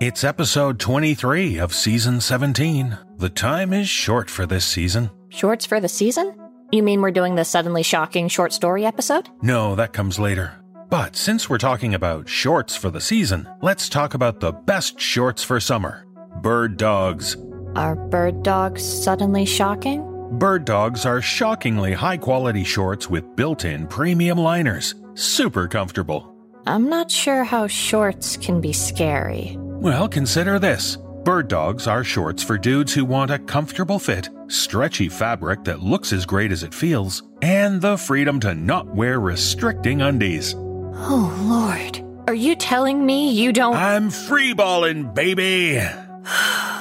It's episode 23 of season 17. The time is short for this season. Shorts for the season? You mean we're doing the suddenly shocking short story episode? No, that comes later. But since we're talking about shorts for the season, let's talk about the best shorts for summer. Bird dogs. Are bird dogs suddenly shocking? Bird dogs are shockingly high-quality shorts with built-in premium liners. Super comfortable. I'm not sure how shorts can be scary. Well, consider this. Bird dogs are shorts for dudes who want a comfortable fit, stretchy fabric that looks as great as it feels, and the freedom to not wear restricting undies. Oh, Lord. Are you telling me you don't... I'm freeballing, baby!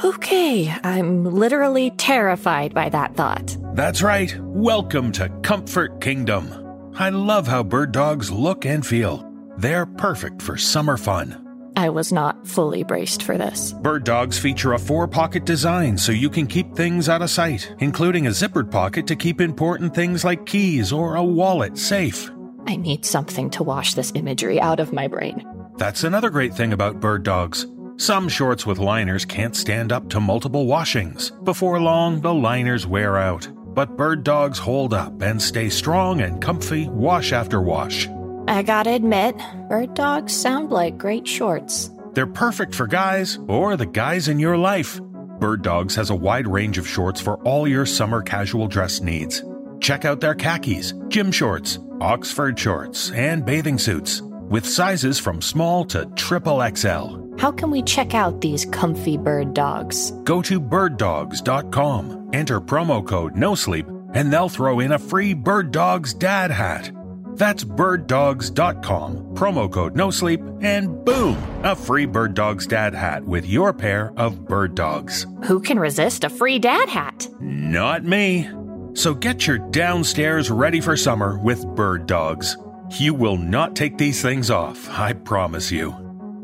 Okay, I'm literally terrified by that thought. That's right. Welcome to Comfort Kingdom. I love how bird dogs look and feel. They're perfect for summer fun. I was not fully braced for this. Bird dogs feature a four-pocket design so you can keep things out of sight, including a zippered pocket to keep important things like keys or a wallet safe. I need something to wash this imagery out of my brain. That's another great thing about bird dogs. Some shorts with liners can't stand up to multiple washings. Before long, the liners wear out. But bird dogs hold up and stay strong and comfy wash after wash. I gotta admit, bird dogs sound like great shorts. They're perfect for guys or the guys in your life. Bird Dogs has a wide range of shorts for all your summer casual dress needs. Check out their khakis, gym shorts, Oxford shorts, and bathing suits, with sizes from small to triple XL. How can we check out these comfy bird dogs? Go to birddogs.com, enter promo code NoSleep, and they'll throw in a free Bird Dogs dad hat. That's birddogs.com, promo code NoSleep, and boom, a free Bird Dogs dad hat with your pair of bird dogs. Who can resist a free dad hat? Not me. So get your downstairs ready for summer with Bird Dogs. You will not take these things off, I promise you.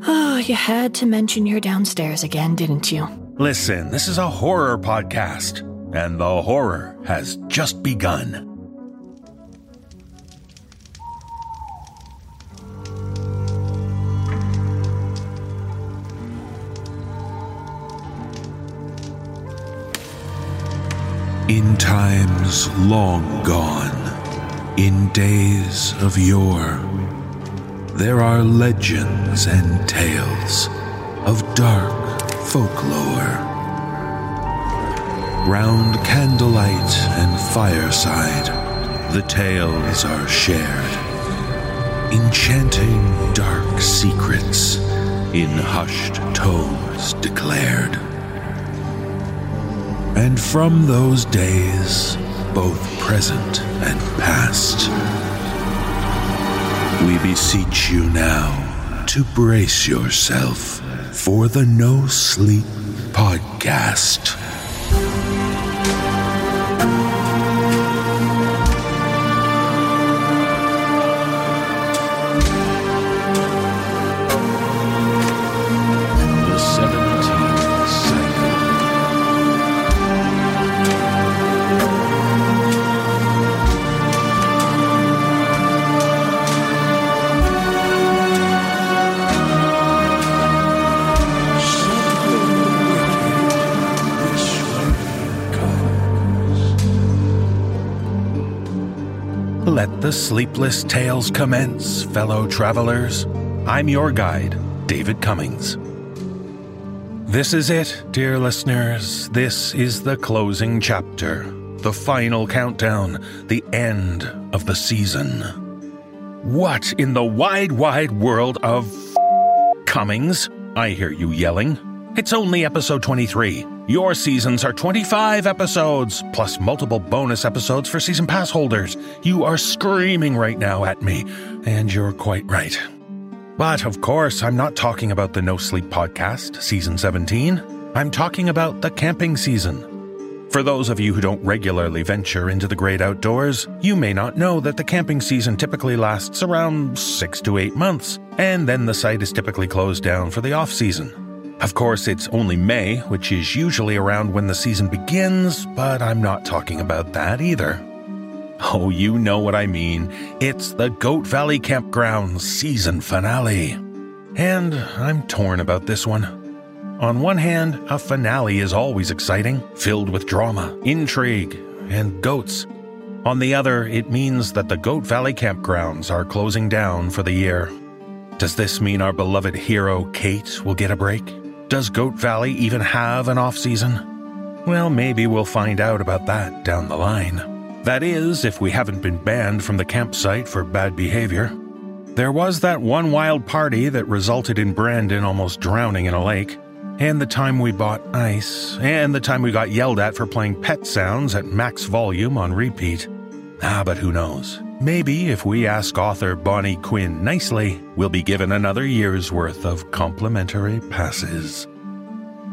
Oh, you had to mention your downstairs again, didn't you? Listen, this is a horror podcast, and the horror has just begun. In times long gone, in days of yore, there are legends and tales of dark folklore. Round candlelight and fireside, the tales are shared, enchanting dark secrets in hushed tones declared. And from those days, both present and past, we beseech you now to brace yourself for the No Sleep Podcast. Let the sleepless tales commence, fellow travelers. I'm your guide, David Cummings. This is it, dear listeners. This is the closing chapter, the final countdown, the end of the season. What in the wide, wide world of Cummings? I hear you yelling. It's only episode 23. Your seasons are 25 episodes, plus multiple bonus episodes for season pass holders. You are screaming right now at me, and you're quite right. But, of course, I'm not talking about the No Sleep Podcast, season 17. I'm talking about the camping season. For those of you who don't regularly venture into the great outdoors, you may not know that the camping season typically lasts around 6 to 8 months, and then the site is typically closed down for the off-season. Of course, it's only May, which is usually around when the season begins, but I'm not talking about that either. Oh, you know what I mean. It's the Goat Valley Campgrounds season finale. And I'm torn about this one. On one hand, a finale is always exciting, filled with drama, intrigue, and goats. On the other, it means that the Goat Valley Campgrounds are closing down for the year. Does this mean our beloved hero, Kate, will get a break? Does Goat Valley even have an off-season? Well, maybe we'll find out about that down the line. That is, if we haven't been banned from the campsite for bad behavior. There was that one wild party that resulted in Brandon almost drowning in a lake, and the time we bought ice, and the time we got yelled at for playing Pet Sounds at max volume on repeat. But who knows? Maybe if we ask author Bonnie Quinn nicely, we'll be given another year's worth of complimentary passes.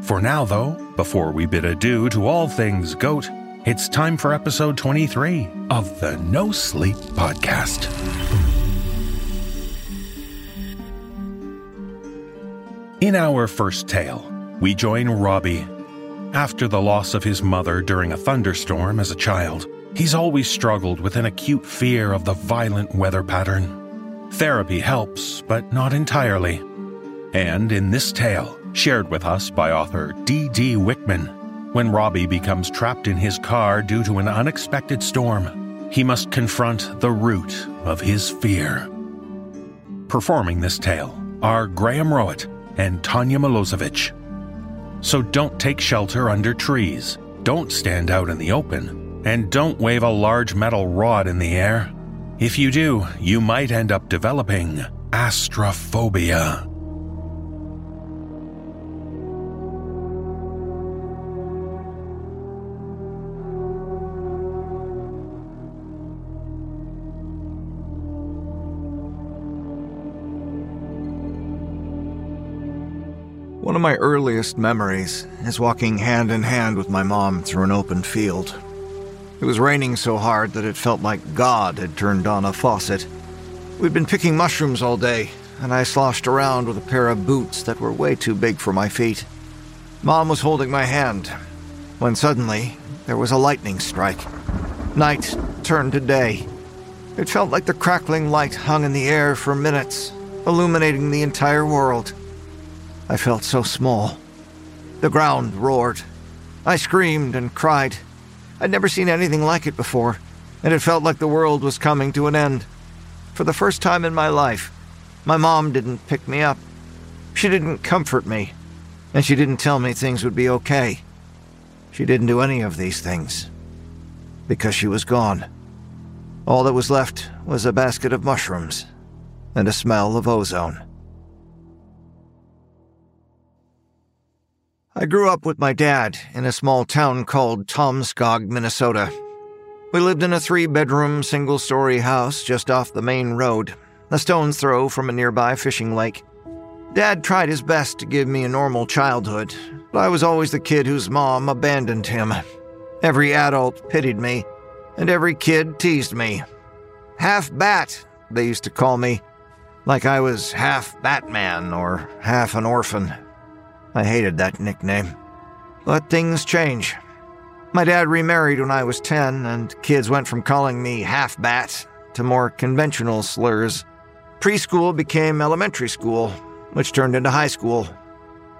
For now, though, before we bid adieu to all things goat, it's time for episode 23 of the No Sleep Podcast. In our first tale, we join Robbie. After the loss of his mother during a thunderstorm as a child, he's always struggled with an acute fear of the violent weather pattern. Therapy helps, but not entirely. And in this tale, shared with us by author D.D. Wikman, when Robbie becomes trapped in his car due to an unexpected storm, he must confront the root of his fear. Performing this tale are Graham Rowett and Tanja Milosevic. So don't take shelter under trees, don't stand out in the open, and don't wave a large metal rod in the air. If you do, you might end up developing astrophobia. One of my earliest memories is walking hand in hand with my mom through an open field. It was raining so hard that it felt like God had turned on a faucet. We'd been picking mushrooms all day, and I sloshed around with a pair of boots that were way too big for my feet. Mom was holding my hand, when suddenly there was a lightning strike. Night turned to day. It felt like the crackling light hung in the air for minutes, illuminating the entire world. I felt so small. The ground roared. I screamed and cried. I'd never seen anything like it before, and it felt like the world was coming to an end. For the first time in my life, my mom didn't pick me up. She didn't comfort me, and she didn't tell me things would be okay. She didn't do any of these things, because she was gone. All that was left was a basket of mushrooms and a smell of ozone. I grew up with my dad in a small town called Tomscog, Minnesota. We lived in a 3-bedroom, single-story house just off the main road, a stone's throw from a nearby fishing lake. Dad tried his best to give me a normal childhood, but I was always the kid whose mom abandoned him. Every adult pitied me, and every kid teased me. Half Bat, they used to call me, like I was half Batman or half an orphan. I hated that nickname. But things change. My dad remarried when I was 10, and kids went from calling me Half Bat to more conventional slurs. Preschool became elementary school, which turned into high school.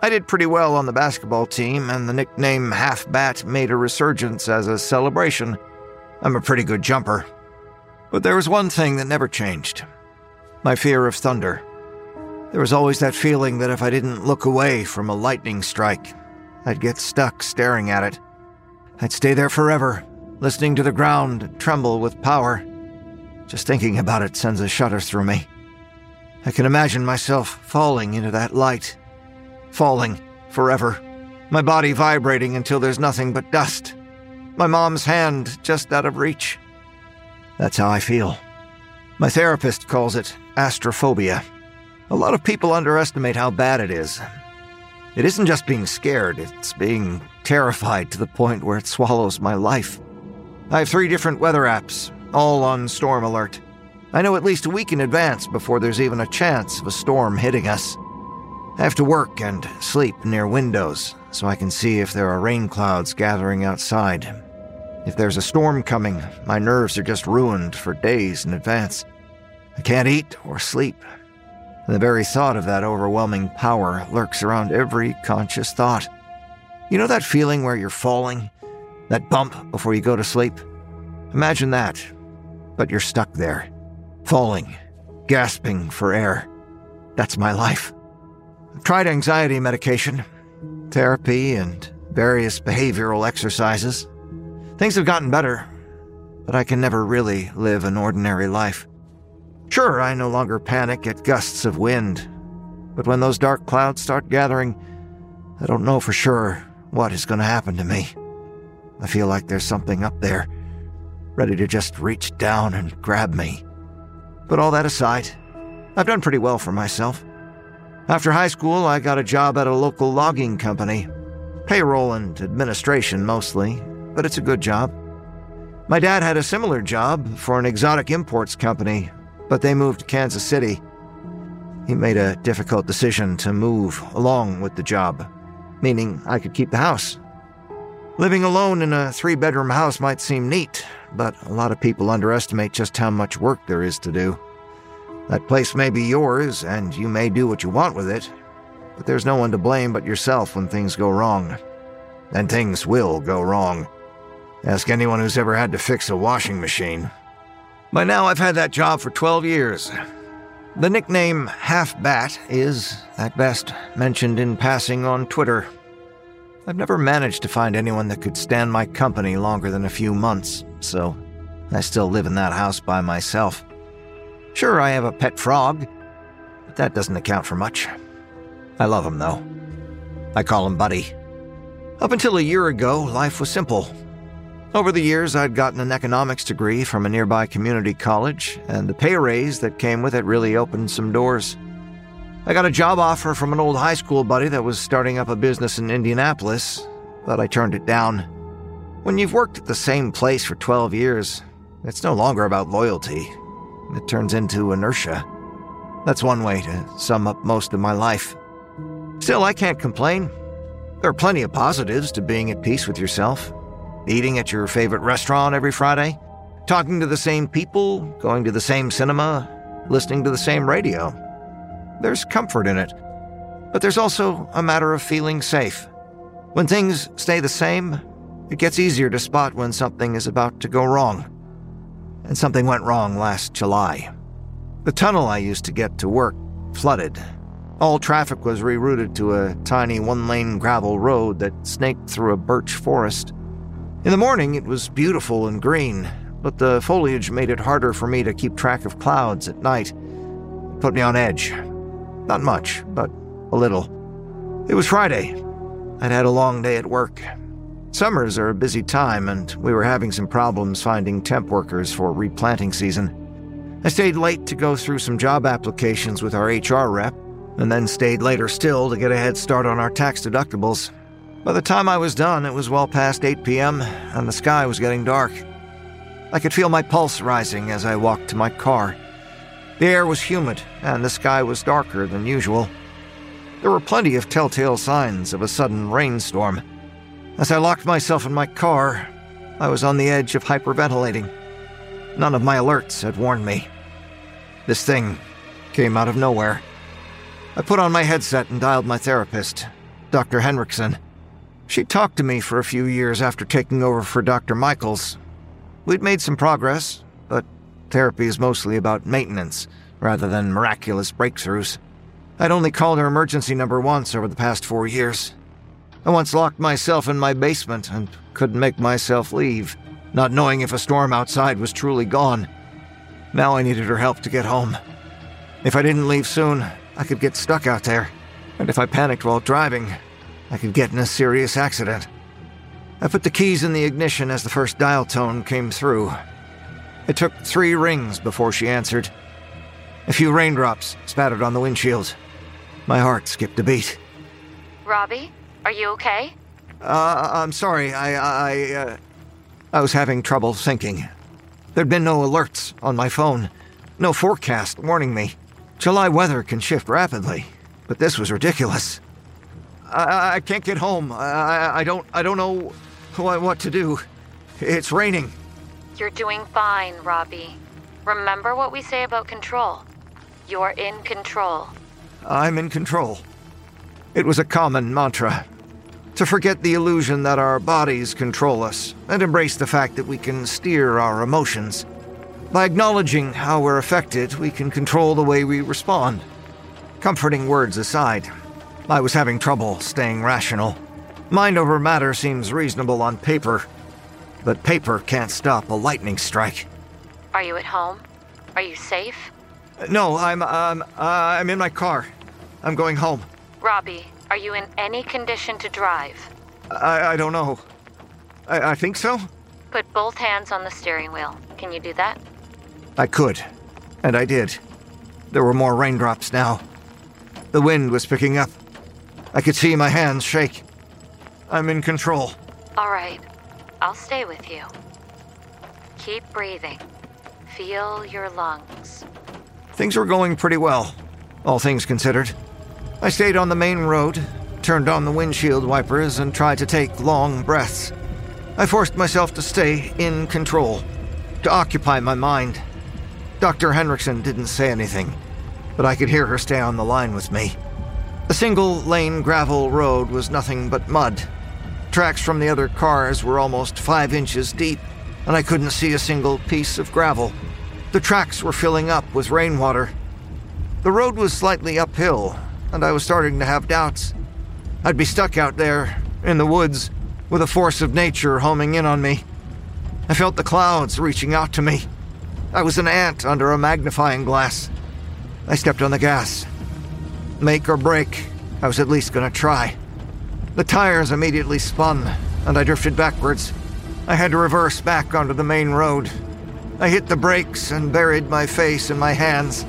I did pretty well on the basketball team, and the nickname Half Bat made a resurgence as a celebration. I'm a pretty good jumper. But there was one thing that never changed. My fear of thunder. There was always that feeling that if I didn't look away from a lightning strike, I'd get stuck staring at it. I'd stay there forever, listening to the ground tremble with power. Just thinking about it sends a shudder through me. I can imagine myself falling into that light. Falling forever. My body vibrating until there's nothing but dust. My mom's hand just out of reach. That's how I feel. My therapist calls it astrophobia. A lot of people underestimate how bad it is. It isn't just being scared, it's being terrified to the point where it swallows my life. I have 3 different weather apps, all on storm alert. I know at least a week in advance before there's even a chance of a storm hitting us. I have to work and sleep near windows so I can see if there are rain clouds gathering outside. If there's a storm coming, my nerves are just ruined for days in advance. I can't eat or sleep. The very thought of that overwhelming power lurks around every conscious thought. You know that feeling where you're falling? That bump before you go to sleep? Imagine that, but you're stuck there, falling, gasping for air. That's my life. I've tried anxiety medication, therapy, and various behavioral exercises. Things have gotten better, but I can never really live an ordinary life. Sure, I no longer panic at gusts of wind, but when those dark clouds start gathering, I don't know for sure what is going to happen to me. I feel like there's something up there, ready to just reach down and grab me. But all that aside, I've done pretty well for myself. After high school, I got a job at a local logging company. Payroll and administration mostly, but it's a good job. My dad had a similar job for an exotic imports company, but they moved to Kansas City. He made a difficult decision to move along with the job, meaning I could keep the house. Living alone in a three-bedroom house might seem neat, but a lot of people underestimate just how much work there is to do. That place may be yours, and you may do what you want with it, but there's no one to blame but yourself when things go wrong. And things will go wrong. Ask anyone who's ever had to fix a washing machine. By now, I've had that job for 12 years. The nickname Half Bat is, at best, mentioned in passing on Twitter. I've never managed to find anyone that could stand my company longer than a few months, so I still live in that house by myself. Sure, I have a pet frog, but that doesn't account for much. I love him, though. I call him Buddy. Up until a year ago, life was simple. Over the years, I'd gotten an economics degree from a nearby community college, and the pay raise that came with it really opened some doors. I got a job offer from an old high school buddy that was starting up a business in Indianapolis, but I turned it down. When you've worked at the same place for 12 years, it's no longer about loyalty. It turns into inertia. That's one way to sum up most of my life. Still, I can't complain. There are plenty of positives to being at peace with yourself. Eating at your favorite restaurant every Friday, talking to the same people, going to the same cinema, listening to the same radio. There's comfort in it, but there's also a matter of feeling safe. When things stay the same, it gets easier to spot when something is about to go wrong. And something went wrong last July. The tunnel I used to get to work flooded. All traffic was rerouted to a tiny one-lane gravel road that snaked through a birch forest. In the morning, it was beautiful and green, but the foliage made it harder for me to keep track of clouds at night. It put me on edge. Not much, but a little. It was Friday. I'd had a long day at work. Summers are a busy time, and we were having some problems finding temp workers for replanting season. I stayed late to go through some job applications with our HR rep, and then stayed later still to get a head start on our tax deductibles. By the time I was done, it was well past 8 p.m., and the sky was getting dark. I could feel my pulse rising as I walked to my car. The air was humid, and the sky was darker than usual. There were plenty of telltale signs of a sudden rainstorm. As I locked myself in my car, I was on the edge of hyperventilating. None of my alerts had warned me. This thing came out of nowhere. I put on my headset and dialed my therapist, Dr. Henriksen. She talked to me for a few years after taking over for Dr. Michaels. We'd made some progress, but therapy is mostly about maintenance rather than miraculous breakthroughs. I'd only called her emergency number once over the past 4 years. I once locked myself in my basement and couldn't make myself leave, not knowing if a storm outside was truly gone. Now I needed her help to get home. If I didn't leave soon, I could get stuck out there, and if I panicked while driving, I could get in a serious accident. I put the keys in the ignition as the first dial tone came through. It took 3 rings before she answered. A few raindrops spattered on the windshield. My heart skipped a beat. Robbie, are you okay? I'm sorry, I was having trouble thinking. There'd been no alerts on my phone. No forecast warning me. July weather can shift rapidly, but this was ridiculous. I can't get home. I don't know what to do. It's raining. You're doing fine, Robbie. Remember what we say about control. You're in control. I'm in control. It was a common mantra. To forget the illusion that our bodies control us and embrace the fact that we can steer our emotions. By acknowledging how we're affected, we can control the way we respond. Comforting words aside, I was having trouble staying rational. Mind over matter seems reasonable on paper, but paper can't stop a lightning strike. Are you at home? Are you safe? No, I'm in my car. I'm going home. Robbie, are you in any condition to drive? I don't know. I think so. Put both hands on the steering wheel. Can you do that? I could, and I did. There were more raindrops now. The wind was picking up. I could see my hands shake. I'm in control. All right. I'll stay with you. Keep breathing. Feel your lungs. Things were going pretty well, all things considered. I stayed on the main road, turned on the windshield wipers, and tried to take long breaths. I forced myself to stay in control, to occupy my mind. Dr. Henriksen didn't say anything, but I could hear her stay on the line with me. The single-lane gravel road was nothing but mud. Tracks from the other cars were almost 5 inches deep, and I couldn't see a single piece of gravel. The tracks were filling up with rainwater. The road was slightly uphill, and I was starting to have doubts. I'd be stuck out there, in the woods, with a force of nature homing in on me. I felt the clouds reaching out to me. I was an ant under a magnifying glass. I stepped on the gas. Make or break, I was at least gonna try. The tires immediately spun, and I drifted backwards. I had to reverse back onto the main road. I hit the brakes and buried my face in my hands.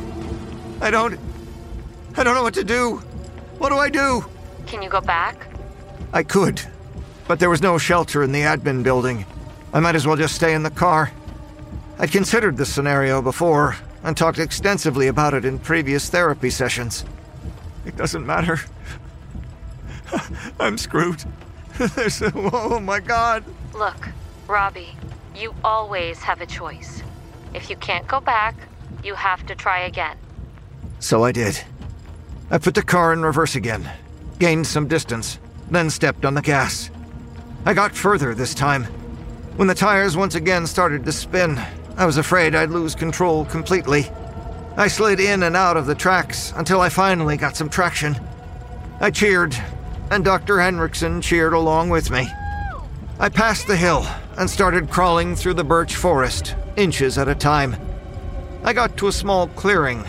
I don't know what to do. What do I do? Can you go back? I could, but there was no shelter in the admin building. I might as well just stay in the car. I'd considered this scenario before and talked extensively about it in previous therapy sessions. It doesn't matter. I'm screwed. Oh my God. Look, Robbie, you always have a choice. If you can't go back, you have to try again. So I did. I put the car in reverse again, gained some distance, then stepped on the gas. I got further this time. When the tires once again started to spin, I was afraid I'd lose control completely. I slid in and out of the tracks until I finally got some traction. I cheered, and Dr. Henriksen cheered along with me. I passed the hill and started crawling through the birch forest, inches at a time. I got to a small clearing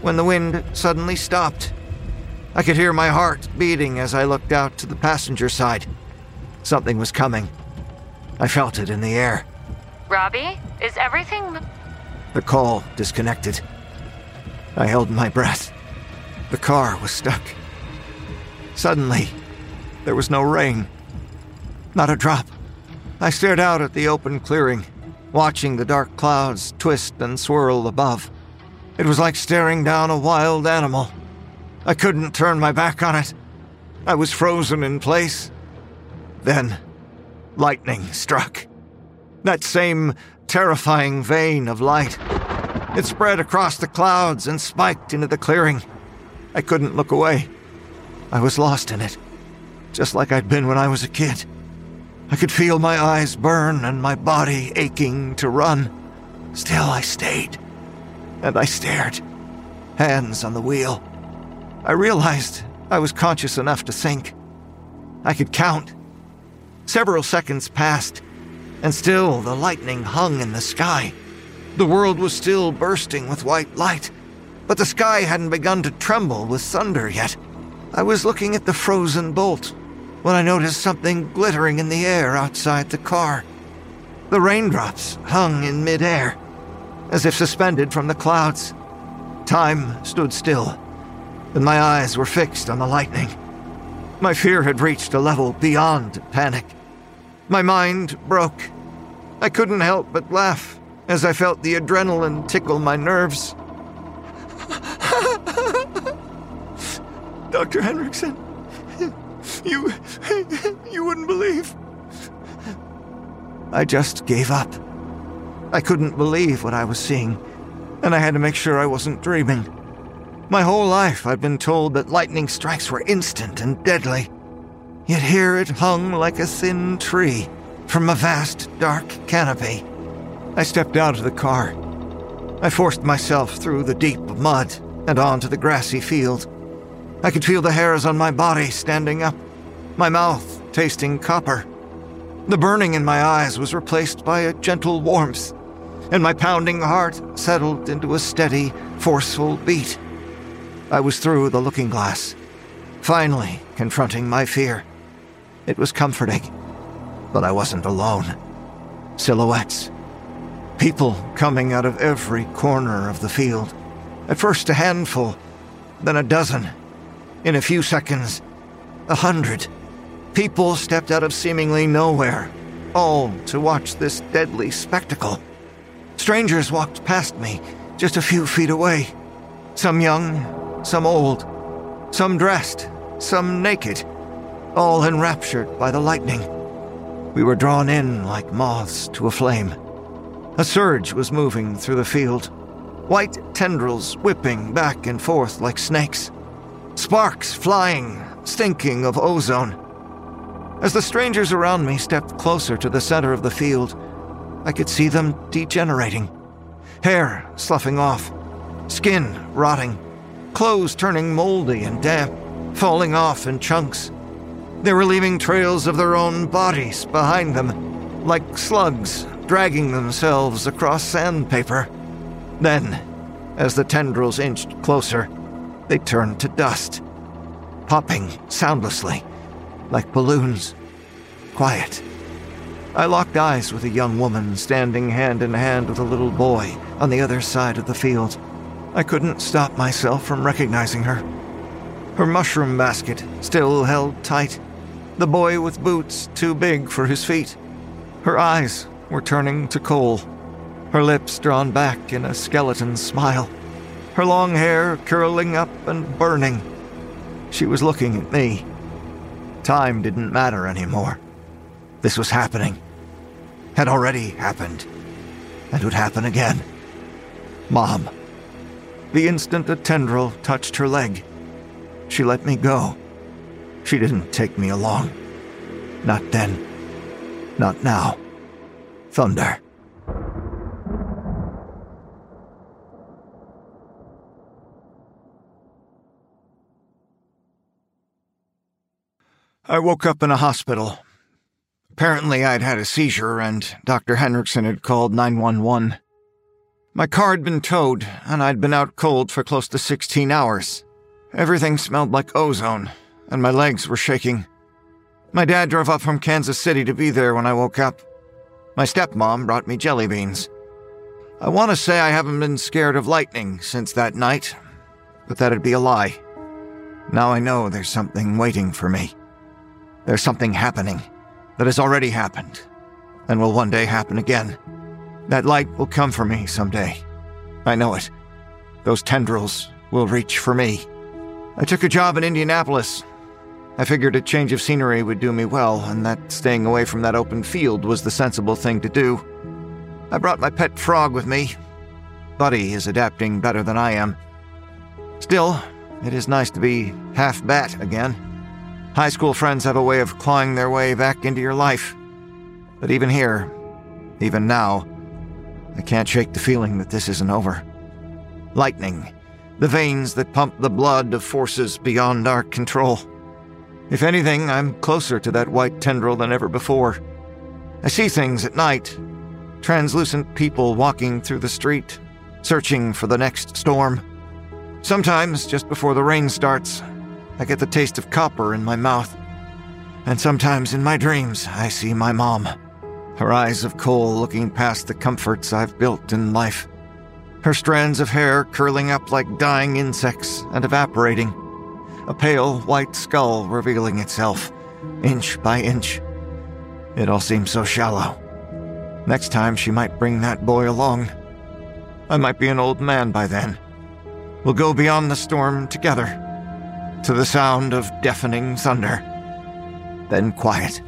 when the wind suddenly stopped. I could hear my heart beating as I looked out to the passenger side. Something was coming. I felt it in the air. Robbie, is everything... The call disconnected. I held my breath. The car was stuck. Suddenly, there was no rain. Not a drop. I stared out at the open clearing, watching the dark clouds twist and swirl above. It was like staring down a wild animal. I couldn't turn my back on it. I was frozen in place. Then... lightning struck. That same terrifying vein of light. It spread across the clouds and spiked into the clearing. I couldn't look away. I was lost in it, just like I'd been when I was a kid. I could feel my eyes burn and my body aching to run. Still, I stayed, and I stared, hands on the wheel. I realized I was conscious enough to think. I could count. Several seconds passed, and still the lightning hung in the sky. The world was still bursting with white light, but the sky hadn't begun to tremble with thunder yet. I was looking at the frozen bolt when I noticed something glittering in the air outside the car. The raindrops hung in midair, as if suspended from the clouds. Time stood still, and my eyes were fixed on the lightning. My fear had reached a level beyond panic. My mind broke. I couldn't help but laugh as I felt the adrenaline tickle my nerves. Dr. Henriksen, you wouldn't believe. I just gave up. I couldn't believe what I was seeing, and I had to make sure I wasn't dreaming. My whole life I've been told that lightning strikes were instant and deadly. Yet here it hung like a thin tree from a vast, dark canopy. I stepped out of the car. I forced myself through the deep mud and onto the grassy field. I could feel the hairs on my body standing up, my mouth tasting copper. The burning in my eyes was replaced by a gentle warmth, and my pounding heart settled into a steady, forceful beat. I was through the looking glass, finally confronting my fear. It was comforting, but I wasn't alone. Silhouettes. People coming out of every corner of the field. At first a handful, then a dozen. In a few seconds, 100. People stepped out of seemingly nowhere, all to watch this deadly spectacle. Strangers walked past me, just a few feet away. Some young, some old, some dressed, some naked, all enraptured by the lightning. We were drawn in like moths to a flame. A surge was moving through the field, white tendrils whipping back and forth like snakes, sparks flying, stinking of ozone. As the strangers around me stepped closer to the center of the field, I could see them degenerating. Hair sloughing off, skin rotting, clothes turning moldy and damp, falling off in chunks. They were leaving trails of their own bodies behind them, like slugs dragging themselves across sandpaper. Then, as the tendrils inched closer, they turned to dust, popping soundlessly, like balloons. Quiet. I locked eyes with a young woman standing hand in hand with a little boy on the other side of the field. I couldn't stop myself from recognizing her. Her mushroom basket still held tight, the boy with boots too big for his feet. Her eyes were turning to coal, her lips drawn back in a skeleton smile, her long hair curling up and burning. She was looking at me. Time didn't matter anymore. This was happening, had already happened, and would happen again. Mom. The instant a tendril touched her leg, she let me go. She didn't take me along. Not then. Not now. Thunder. I woke up in a hospital. Apparently I'd had a seizure and Dr. Henriksen had called 911. My car had been towed and I'd been out cold for close to 16 hours. Everything smelled like ozone and my legs were shaking. My dad drove up from Kansas City to be there when I woke up. My stepmom brought me jelly beans. I want to say I haven't been scared of lightning since that night, but that'd be a lie. Now I know there's something waiting for me. There's something happening that has already happened and will one day happen again. That light will come for me someday. I know it. Those tendrils will reach for me. I took a job in Indianapolis. I figured a change of scenery would do me well and that staying away from that open field was the sensible thing to do. I brought my pet frog with me. Buddy is adapting better than I am. Still, it is nice to be half bat again. High school friends have a way of clawing their way back into your life. But even here, even now, I can't shake the feeling that this isn't over. Lightning, the veins that pump the blood of forces beyond our control. If anything, I'm closer to that white tendril than ever before. I see things at night, translucent people walking through the street, searching for the next storm. Sometimes, just before the rain starts, I get the taste of copper in my mouth. And sometimes in my dreams, I see my mom. Her eyes of coal looking past the comforts I've built in life. Her strands of hair curling up like dying insects and evaporating. A pale white skull revealing itself, inch by inch. It all seems so shallow. Next time she might bring that boy along. I might be an old man by then. We'll go beyond the storm together. To the sound of deafening thunder, then quiet.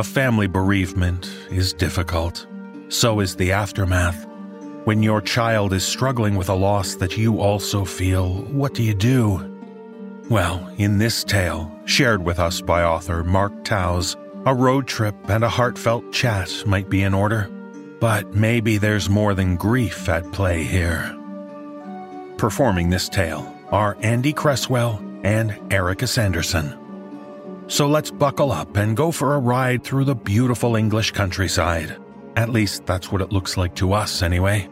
A family bereavement is difficult. So is the aftermath. When your child is struggling with a loss that you also feel, what do you do? Well, in this tale, shared with us by author Mark Towse, a road trip and a heartfelt chat might be in order. But maybe there's more than grief at play here. Performing this tale are Andy Cresswell and Erica Sanderson. So let's buckle up and go for a ride through the beautiful English countryside. At least that's what it looks like to us anyway.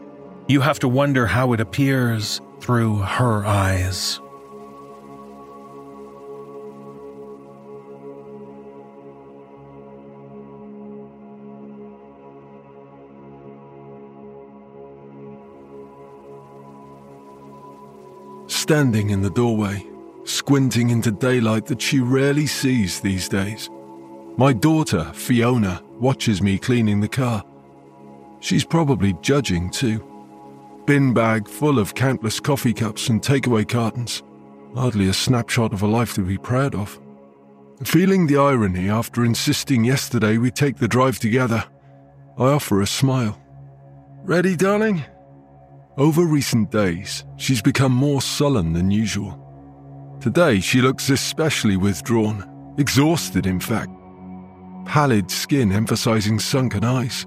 You have to wonder how it appears through her eyes. Standing in the doorway, squinting into daylight that she rarely sees these days, my daughter, Fiona, watches me cleaning the car. She's probably judging too. Bin bag full of countless coffee cups and takeaway cartons. Hardly a snapshot of a life to be proud of. Feeling the irony after insisting yesterday we take the drive together, I offer a smile. "Ready, darling?" Over recent days, she's become more sullen than usual. Today, she looks especially withdrawn, exhausted in fact. Pallid skin emphasizing sunken eyes.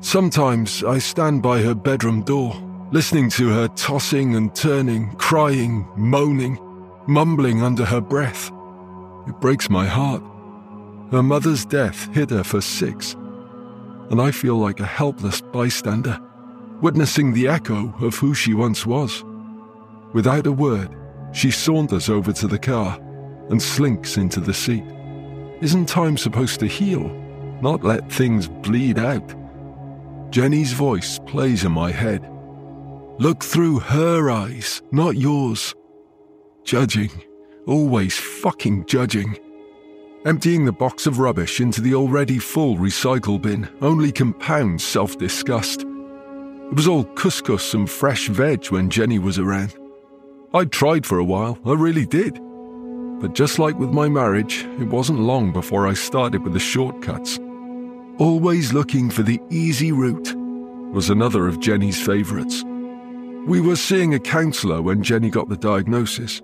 Sometimes I stand by her bedroom door, listening to her tossing and turning, crying, moaning, mumbling under her breath. It breaks my heart. Her mother's death hit her for 6, and I feel like a helpless bystander, witnessing the echo of who she once was. Without a word, she saunters over to the car and slinks into the seat. Isn't time supposed to heal, not let things bleed out? Jenny's voice plays in my head. Look through her eyes, not yours. Judging, always fucking judging. Emptying the box of rubbish into the already full recycle bin only compounds self-disgust. It was all couscous and fresh veg when Jenny was around. I tried for a while, I really did. But just like with my marriage, it wasn't long before I started with the shortcuts. Always looking for the easy route was another of Jenny's favourites. We were seeing a counsellor when Jenny got the diagnosis.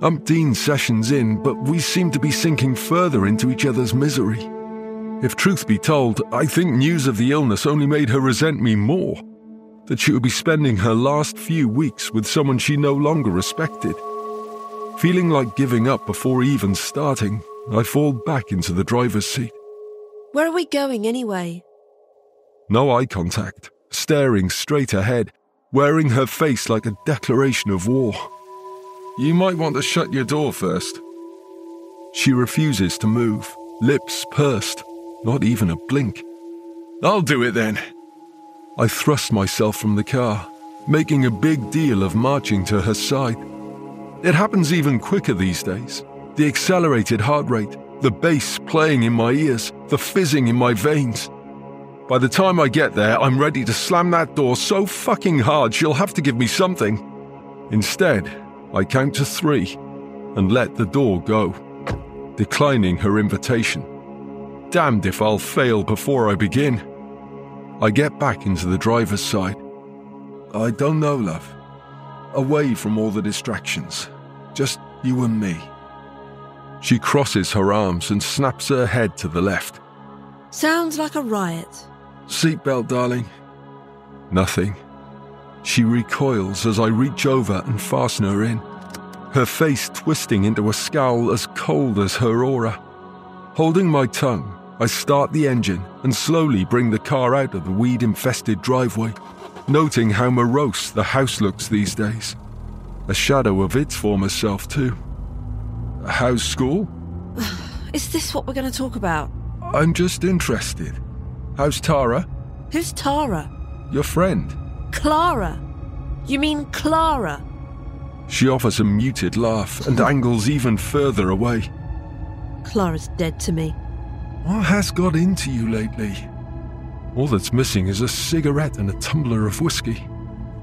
Umpteen sessions in, but we seemed to be sinking further into each other's misery. If truth be told, I think news of the illness only made her resent me more. That she would be spending her last few weeks with someone she no longer respected. Feeling like giving up before even starting, I fall back into the driver's seat. Where are we going anyway? No eye contact, staring straight ahead, wearing her face like a declaration of war. You might want to shut your door first. She refuses to move, lips pursed, not even a blink. I'll do it then. I thrust myself from the car, making a big deal of marching to her side. It happens even quicker these days. The accelerated heart rate, the bass playing in my ears, the fizzing in my veins. By the time I get there, I'm ready to slam that door so fucking hard she'll have to give me something. Instead, I count to 3 and let the door go, declining her invitation. Damned if I'll fail before I begin. I get back into the driver's side. I don't know, love. Away from all the distractions. Just you and me. She crosses her arms and snaps her head to the left. Sounds like a riot. Seatbelt, darling. Nothing. She recoils as I reach over and fasten her in, her face twisting into a scowl as cold as her aura. Holding my tongue, I start the engine and slowly bring the car out of the weed-infested driveway, noting how morose the house looks these days. A shadow of its former self, too. How's school? Is this what we're going to talk about? I'm just interested. How's Tara? Who's Tara? Your friend. Clara. You mean Clara? She offers a muted laugh and angles even further away. Clara's dead to me. What has got into you lately? All that's missing is a cigarette and a tumbler of whiskey.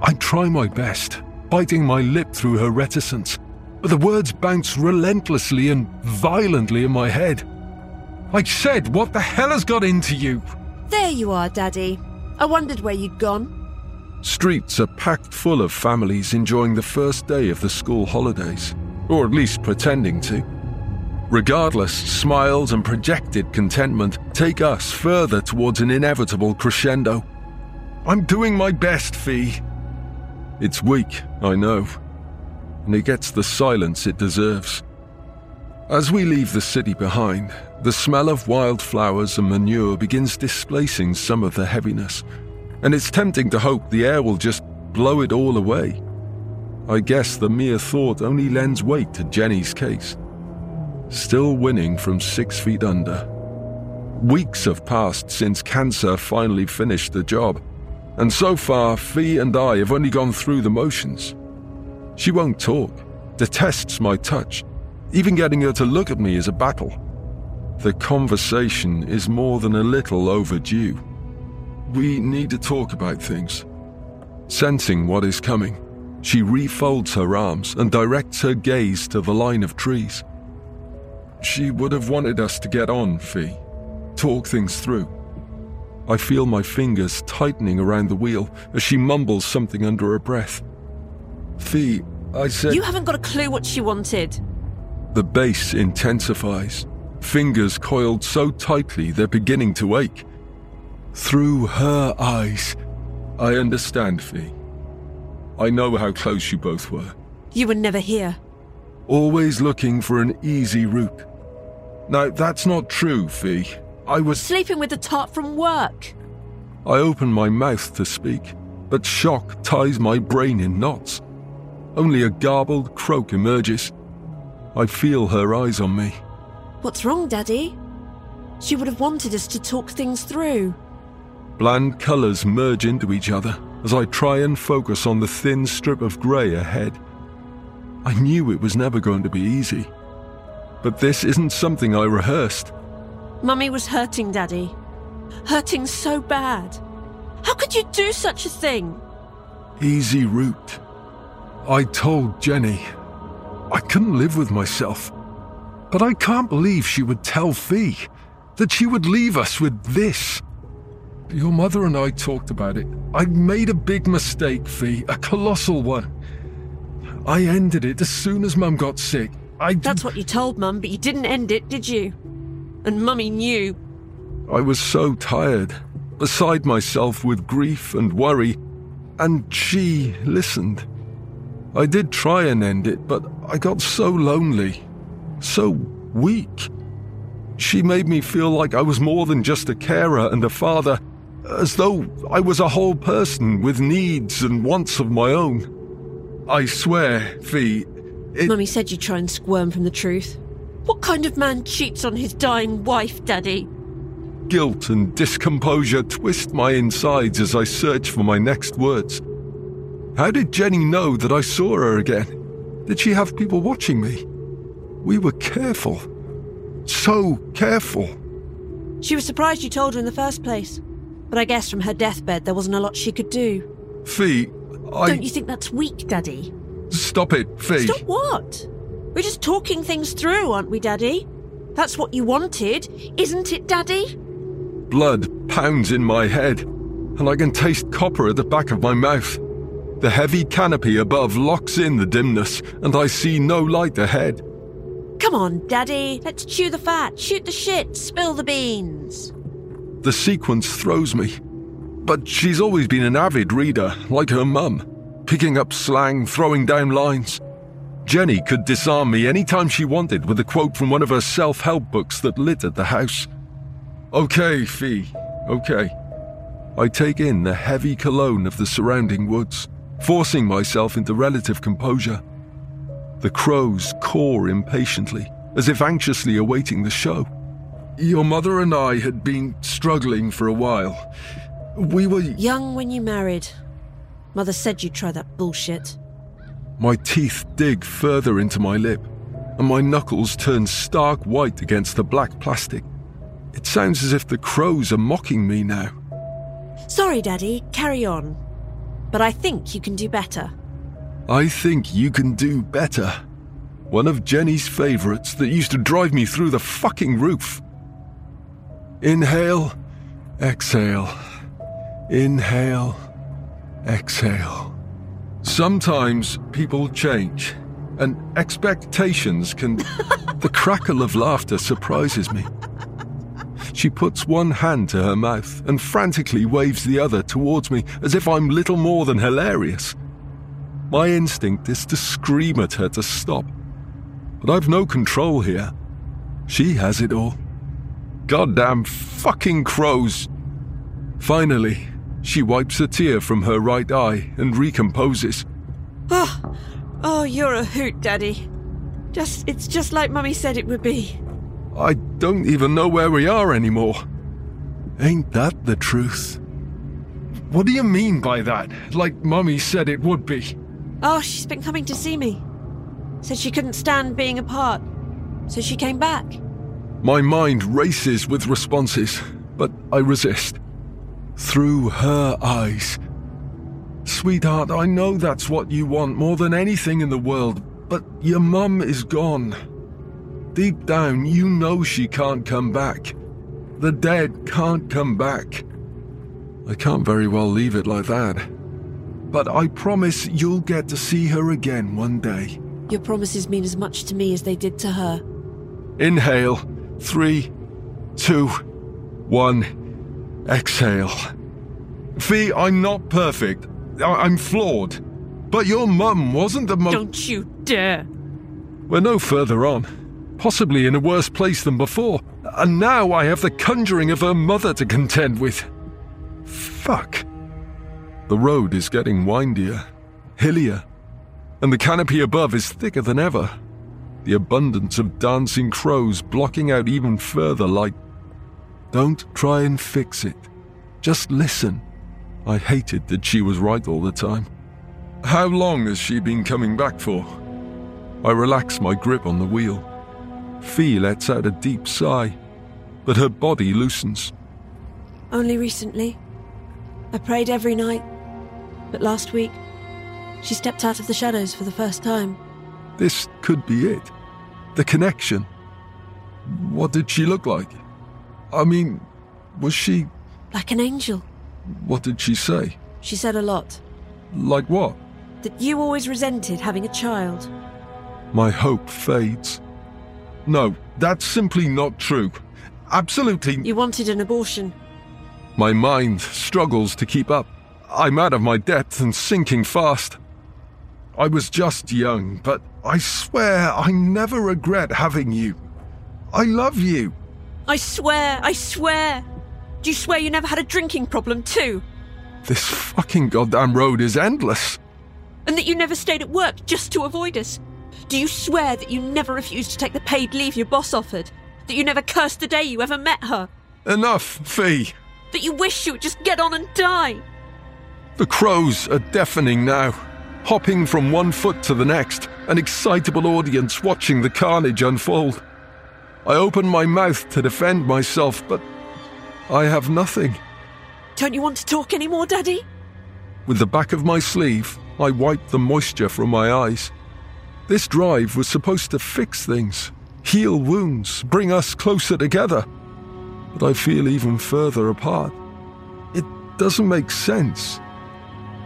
I try my best, biting my lip through her reticence, but the words bounce relentlessly and violently in my head. I said, what the hell has got into you? There you are, Daddy. I wondered where you'd gone. Streets are packed full of families enjoying the first day of the school holidays, or at least pretending to. Regardless, smiles and projected contentment take us further towards an inevitable crescendo. I'm doing my best, Fee. It's weak, I know, and it gets the silence it deserves. As we leave the city behind, the smell of wildflowers and manure begins displacing some of the heaviness, and it's tempting to hope the air will just blow it all away. I guess the mere thought only lends weight to Jenny's case. Still winning from 6 feet under. Weeks have passed since cancer finally finished the job, and so far Fee and I have only gone through the motions. She won't talk, detests my touch. Even getting her to look at me is a battle. The conversation is more than a little overdue. We need to talk about things. Sensing what is coming, she refolds her arms and directs her gaze to the line of trees. She would have wanted us to get on, Fee. Talk things through. I feel my fingers tightening around the wheel as she mumbles something under her breath. Fee, I said... You haven't got a clue what she wanted. The bass intensifies, fingers coiled so tightly they're beginning to ache. Through her eyes. I understand, Fee. I know how close you both were. You were never here. Always looking for an easy route. Now, that's not true, Fee. I was... Sleeping with the tart from work. I open my mouth to speak, but shock ties my brain in knots. Only a garbled croak emerges. I feel her eyes on me. What's wrong, Daddy? She would have wanted us to talk things through. Bland colours merge into each other as I try and focus on the thin strip of grey ahead. I knew it was never going to be easy. But this isn't something I rehearsed. Mummy was hurting, Daddy. Hurting so bad. How could you do such a thing? Easy route. I told Jenny. I couldn't live with myself. But I can't believe she would tell Fee that she would leave us with this. Your mother and I talked about it. I made a big mistake, Fee, a colossal one. I ended it as soon as Mum got sick. That's what you told Mum, but you didn't end it, did you? And Mummy knew. I was so tired, beside myself with grief and worry, and she listened. I did try and end it, but I got so lonely, so weak. She made me feel like I was more than just a carer and a father, as though I was a whole person with needs and wants of my own. I swear, Fee, Mummy said you'd try and squirm from the truth. What kind of man cheats on his dying wife, Daddy? Guilt and discomposure twist my insides as I search for my next words. How did Jenny know that I saw her again? Did she have people watching me? We were careful. So careful. She was surprised you told her in the first place. But I guess from her deathbed there wasn't a lot she could do. Fee... Don't you think that's weak, Daddy? Stop it, Fee. Stop what? We're just talking things through, aren't we, Daddy? That's what you wanted, isn't it, Daddy? Blood pounds in my head, and I can taste copper at the back of my mouth. The heavy canopy above locks in the dimness, and I see no light ahead. Come on, Daddy. Let's chew the fat, shoot the shit, spill the beans. The sequence throws me. But she's always been an avid reader, like her mum, picking up slang, throwing down lines. Jenny could disarm me any time she wanted with a quote from one of her self-help books that littered the house. Okay, Fee, okay. I take in the heavy cologne of the surrounding woods, forcing myself into relative composure. The crows caw impatiently, as if anxiously awaiting the show. Your mother and I had been struggling for a while. We were... Young when you married. Mother said you'd try that bullshit. My teeth dig further into my lip, and my knuckles turn stark white against the black plastic. It sounds as if the crows are mocking me now. Sorry, Daddy. Carry on. But I think you can do better. I think you can do better. One of Jenny's favourites that used to drive me through the fucking roof. Inhale, exhale. Inhale, exhale. Sometimes people change, and expectations can... The crackle of laughter surprises me. She puts one hand to her mouth and frantically waves the other towards me as if I'm little more than hilarious. My instinct is to scream at her to stop. But I've no control here. She has it all. Goddamn fucking crows. Finally, she wipes a tear from her right eye and recomposes. Oh, you're a hoot, Daddy. It's just like Mummy said it would be. I don't even know where we are anymore. Ain't that the truth? What do you mean by that? Like Mummy said it would be. Oh, she's been coming to see me. Said she couldn't stand being apart. So she came back. My mind races with responses, but I resist. Through her eyes. Sweetheart, I know that's what you want more than anything in the world, but your mum is gone. Deep down, you know she can't come back. The dead can't come back. I can't very well leave it like that. But I promise you'll get to see her again one day. Your promises mean as much to me as they did to her. Inhale. 3, 2, 1. Exhale. Fee, I'm not perfect. I'm flawed. But your mum wasn't the mum... Don't you dare! We're no further on. Possibly in a worse place than before. And now I have the conjuring of her mother to contend with. Fuck. The road is getting windier, hillier, and the canopy above is thicker than ever. The abundance of dancing crows blocking out even further light. Don't try and fix it. Just listen. I hated that she was right all the time. How long has she been coming back for? I relax my grip on the wheel. Fee lets out a deep sigh, but her body loosens. Only recently. I prayed every night, but last week, she stepped out of the shadows for the first time. This could be it. The connection. What did she look like? I mean, was she... Like an angel. What did she say? She said a lot. Like what? That you always resented having a child. My hope fades. No, that's simply not true. Absolutely... You wanted an abortion. My mind struggles to keep up. I'm out of my depth and sinking fast. I was just young, but I swear I never regret having you. I love you. I swear. Do you swear you never had a drinking problem too? This fucking goddamn road is endless. And that you never stayed at work just to avoid us? Do you swear that you never refused to take the paid leave your boss offered? That you never cursed the day you ever met her? Enough, Fee. That you wish you would just get on and die? The crows are deafening now, hopping from one foot to the next, an excitable audience watching the carnage unfold. I open my mouth to defend myself, but I have nothing. Don't you want to talk anymore, Daddy? With the back of my sleeve, I wipe the moisture from my eyes. This drive was supposed to fix things, heal wounds, bring us closer together. But I feel even further apart. It doesn't make sense.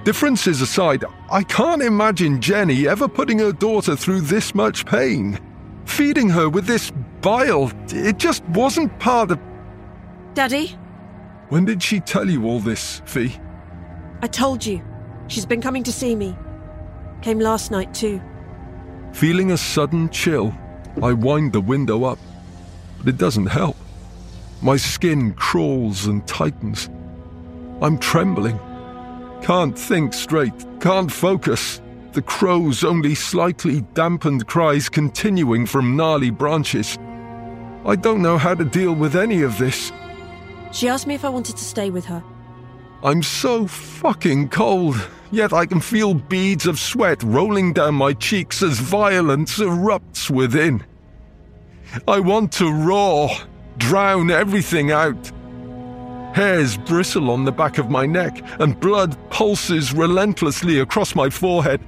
Differences aside, I can't imagine Jenny ever putting her daughter through this much pain. Feeding her with this bile, it just wasn't part of... Daddy? When did she tell you all this, Fee? I told you. She's been coming to see me. Came last night too. Feeling a sudden chill, I wind the window up. But it doesn't help. My skin crawls and tightens. I'm trembling. Can't think straight, can't focus. The crow's only slightly dampened cries continuing from gnarly branches. I don't know how to deal with any of this. She asked me if I wanted to stay with her. I'm so fucking cold, yet I can feel beads of sweat rolling down my cheeks as violence erupts within. I want to roar, drown everything out. Hairs bristle on the back of my neck, and blood pulses relentlessly across my forehead.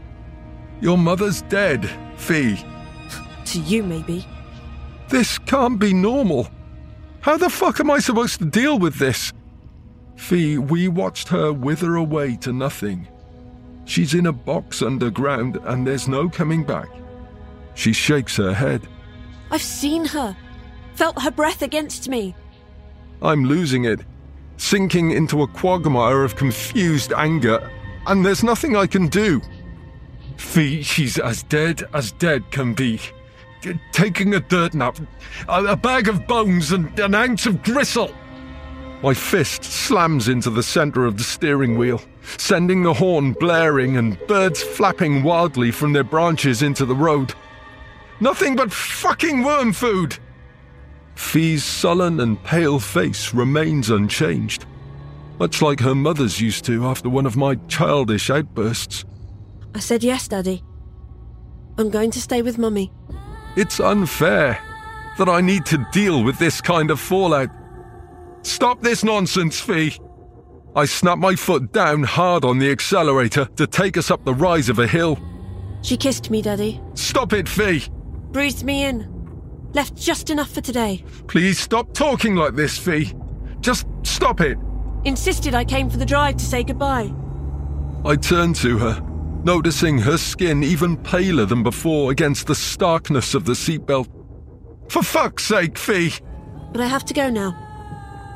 Your mother's dead, Fee. To you, maybe. This can't be normal. How the fuck am I supposed to deal with this? Fee, we watched her wither away to nothing. She's in a box underground and there's no coming back. She shakes her head. I've seen her. Felt her breath against me. I'm losing it, sinking into a quagmire of confused anger, and there's nothing I can do. Fee, she's as dead can be. Taking a dirt nap, a bag of bones and an ounce of gristle. My fist slams into the centre of the steering wheel, sending the horn blaring and birds flapping wildly from their branches into the road. Nothing but fucking worm food! Fee's sullen and pale face remains unchanged, much like her mother's used to after one of my childish outbursts. I said yes, Daddy. I'm going to stay with Mummy. It's unfair that I need to deal with this kind of fallout. Stop this nonsense, Fee! I snap my foot down hard on the accelerator to take us up the rise of a hill. She kissed me, Daddy. Stop it, Fee! Breathed me in. Left just enough for today. Please stop talking like this, Fee. Just stop it. Insisted I came for the drive to say goodbye. I turned to her, noticing her skin even paler than before against the starkness of the seatbelt. For fuck's sake, Fee! But I have to go now.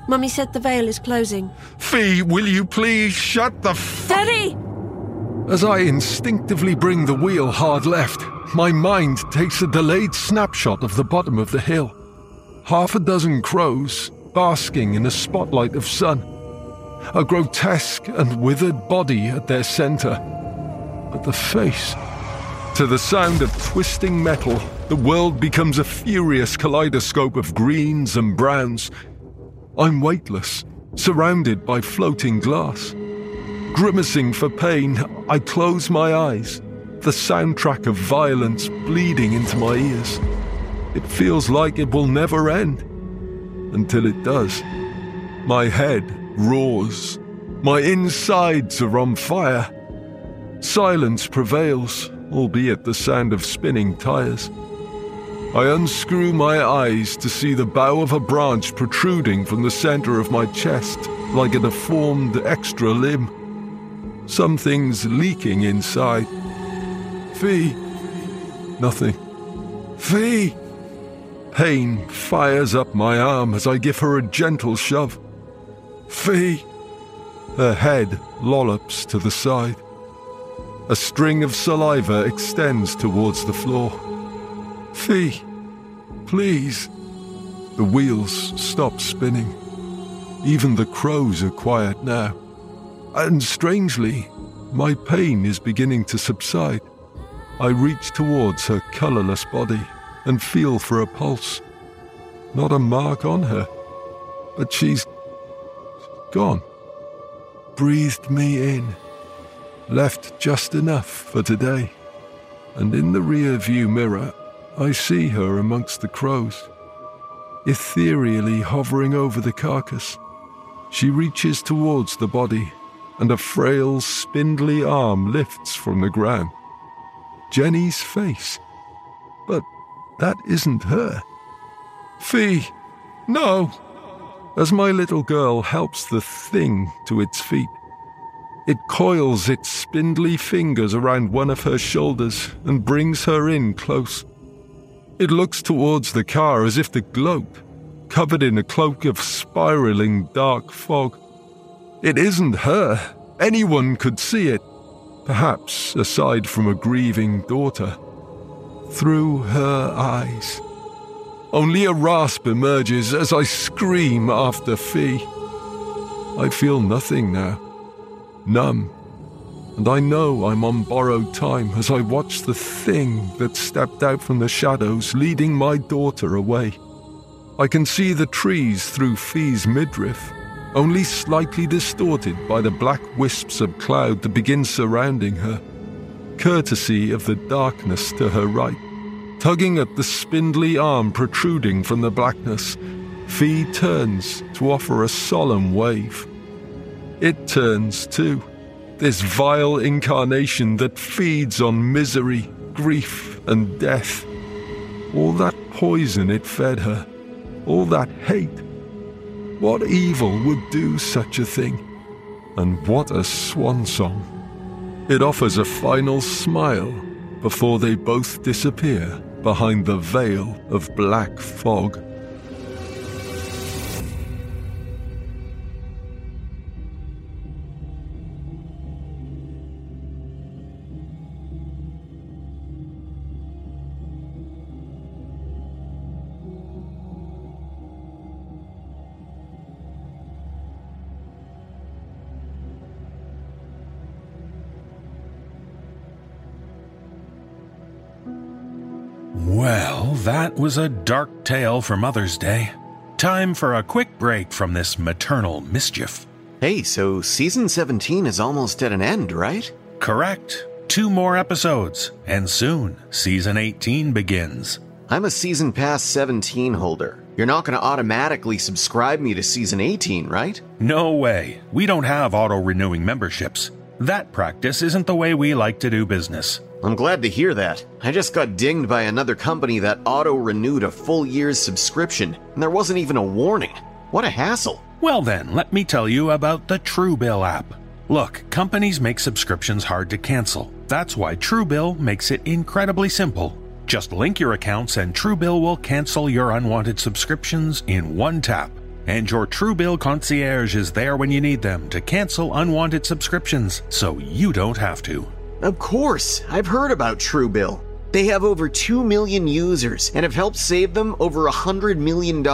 Mummy said the veil is closing. Fee, will you please shut the fuck... Daddy! As I instinctively bring the wheel hard left, my mind takes a delayed snapshot of the bottom of the hill. Half a dozen crows, basking in a spotlight of sun. A grotesque and withered body at their centre. But the face... To the sound of twisting metal, the world becomes a furious kaleidoscope of greens and browns. I'm weightless, surrounded by floating glass. Grimacing for pain, I close my eyes. The soundtrack of violence bleeding into my ears. It feels like it will never end. Until it does. My head roars. My insides are on fire. Silence prevails, albeit the sound of spinning tires. I unscrew my eyes to see the bough of a branch protruding from the center of my chest like a deformed extra limb. Something's leaking inside. Fee. Nothing. Fee! Pain fires up my arm as I give her a gentle shove. Fee! Her head lollops to the side. A string of saliva extends towards the floor. Fee! Please! The wheels stop spinning. Even the crows are quiet now. And strangely, my pain is beginning to subside. I reach towards her colourless body and feel for a pulse. Not a mark on her, but she's gone. Breathed me in. Left just enough for today. And in the rear view mirror, I see her amongst the crows. Ethereally hovering over the carcass, she reaches towards the body and a frail, spindly arm lifts from the ground. Jenny's face. But that isn't her. Fee, no! As my little girl helps the thing to its feet, it coils its spindly fingers around one of her shoulders and brings her in close. It looks towards the car as if the globe, covered in a cloak of spiralling dark fog. It isn't her. Anyone could see it. Perhaps aside from a grieving daughter, through her eyes. Only a rasp emerges as I scream after Fee. I feel nothing now, numb, and I know I'm on borrowed time as I watch the thing that stepped out from the shadows leading my daughter away. I can see the trees through Fee's midriff, only slightly distorted by the black wisps of cloud that begin surrounding her, courtesy of the darkness to her right. Tugging at the spindly arm protruding from the blackness, Fee turns to offer a solemn wave. It turns too, this vile incarnation that feeds on misery, grief, and death. All that poison it fed her, all that hate, What evil would do such a thing? And what a swan song. It offers a final smile before they both disappear behind the veil of black fog. Well, that was a dark tale for Mother's Day. Time for a quick break from this maternal mischief. Hey, so season 17 is almost at an end, right? Correct. 2 more episodes, and soon season 18 begins. I'm a season pass 17 holder. You're not going to automatically subscribe me to season 18, right? No way. We don't have auto-renewing memberships. That practice isn't the way we like to do business. I'm glad to hear that. I just got dinged by another company that auto-renewed a full year's subscription, and there wasn't even a warning. What a hassle. Well then, let me tell you about the Truebill app. Look, companies make subscriptions hard to cancel. That's why Truebill makes it incredibly simple. Just link your accounts and Truebill will cancel your unwanted subscriptions in one tap. And your Truebill concierge is there when you need them to cancel unwanted subscriptions, so you don't have to. Of course, I've heard about Truebill. They have over 2 million users and have helped save them over $100 million.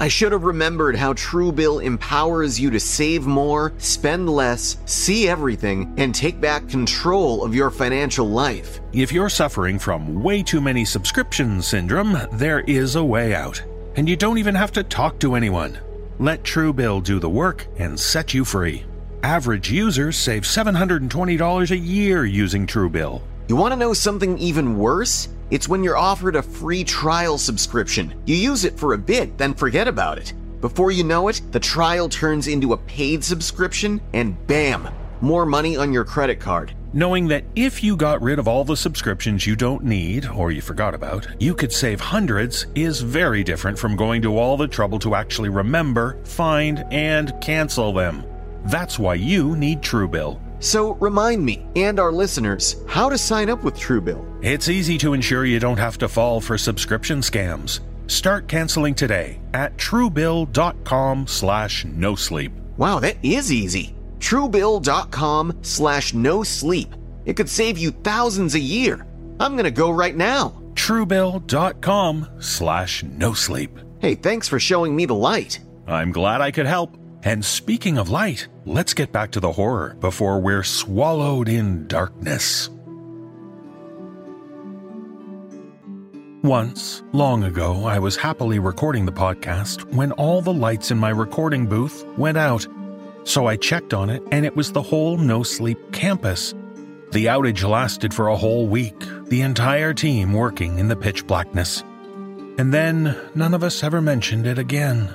I should have remembered how Truebill empowers you to save more, spend less, see everything, and take back control of your financial life. If you're suffering from way too many subscription syndrome, there is a way out. And you don't even have to talk to anyone. Let Truebill do the work and set you free. Average users save $720 a year using Truebill. You want to know something even worse? It's when you're offered a free trial subscription. You use it for a bit, then forget about it. Before you know it, the trial turns into a paid subscription, and bam, more money on your credit card. Knowing that if you got rid of all the subscriptions you don't need or you forgot about, you could save hundreds is very different from going to all the trouble to actually remember, find, and cancel them. That's why you need Truebill. So remind me and our listeners how to sign up with Truebill. It's easy to ensure you don't have to fall for subscription scams. Start canceling today at truebill.com/nosleep. Wow, that is easy. Truebill.com/nosleep. It could save you thousands a year. I'm gonna go right now. Truebill.com/nosleep. Hey, thanks for showing me the light. I'm glad I could help. And speaking of light, let's get back to the horror before we're swallowed in darkness. Once, long ago, I was happily recording the podcast when all the lights in my recording booth went out. So I checked on it, and it was the whole NoSleep campus. The outage lasted for a whole week, the entire team working in the pitch blackness. And then none of us ever mentioned it again.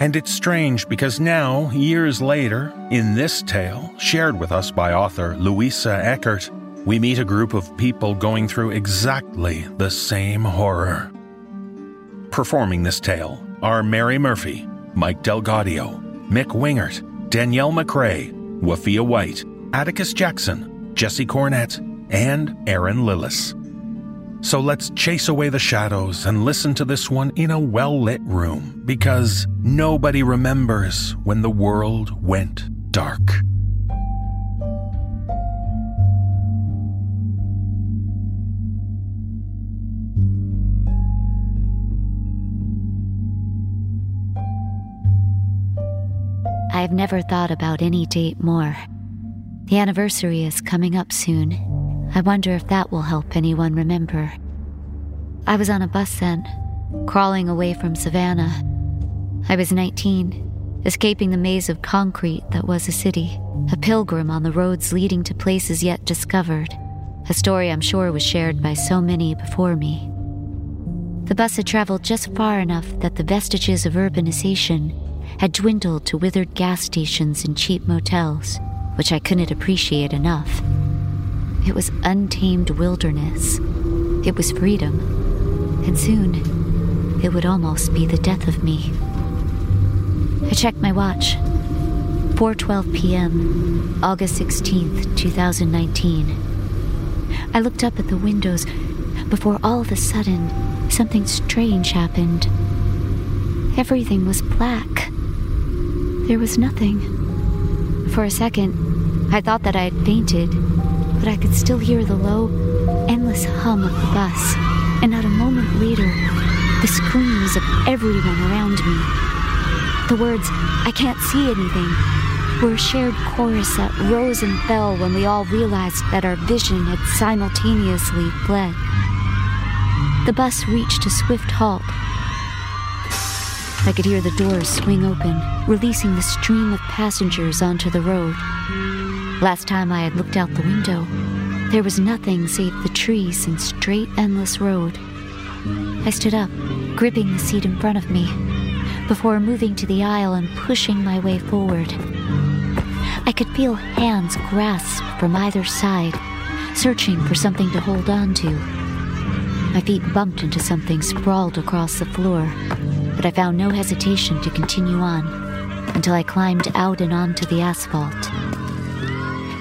And it's strange because now, years later, in this tale, shared with us by author Louisa Eckert, we meet a group of people going through exactly the same horror. Performing this tale are Mary Murphy, Mike DelGaudio, Mick Wingert, Danielle McRae, Wafiyyah White, Atticus Jackson, Jesse Cornett, and Erin Lillis. So let's chase away the shadows and listen to this one in a well-lit room, because nobody remembers when the world went dark. I've never thought about any date more. The anniversary is coming up soon. I wonder if that will help anyone remember. I was on a bus then, crawling away from Savannah. I was 19, escaping the maze of concrete that was a city, a pilgrim on the roads leading to places yet discovered, a story I'm sure was shared by so many before me. The bus had traveled just far enough that the vestiges of urbanization had dwindled to withered gas stations and cheap motels, which I couldn't appreciate enough. It was untamed wilderness. It was freedom. And soon, it would almost be the death of me. I checked my watch. 4:12 p.m., August 16th, 2019. I looked up at the windows before all of a sudden something strange happened. Everything was black. There was nothing. For a second, I thought that I had fainted, but I could still hear the low, endless hum of the bus, and not a moment later, the screams of everyone around me. The words, "I can't see anything," were a shared chorus that rose and fell when we all realized that our vision had simultaneously fled. The bus reached a swift halt. I could hear the doors swing open, releasing the stream of passengers onto the road. Last time I had looked out the window, there was nothing save the trees and straight, endless road. I stood up, gripping the seat in front of me, before moving to the aisle and pushing my way forward. I could feel hands grasp from either side, searching for something to hold on to. My feet bumped into something sprawled across the floor, but I found no hesitation to continue on until I climbed out and onto the asphalt.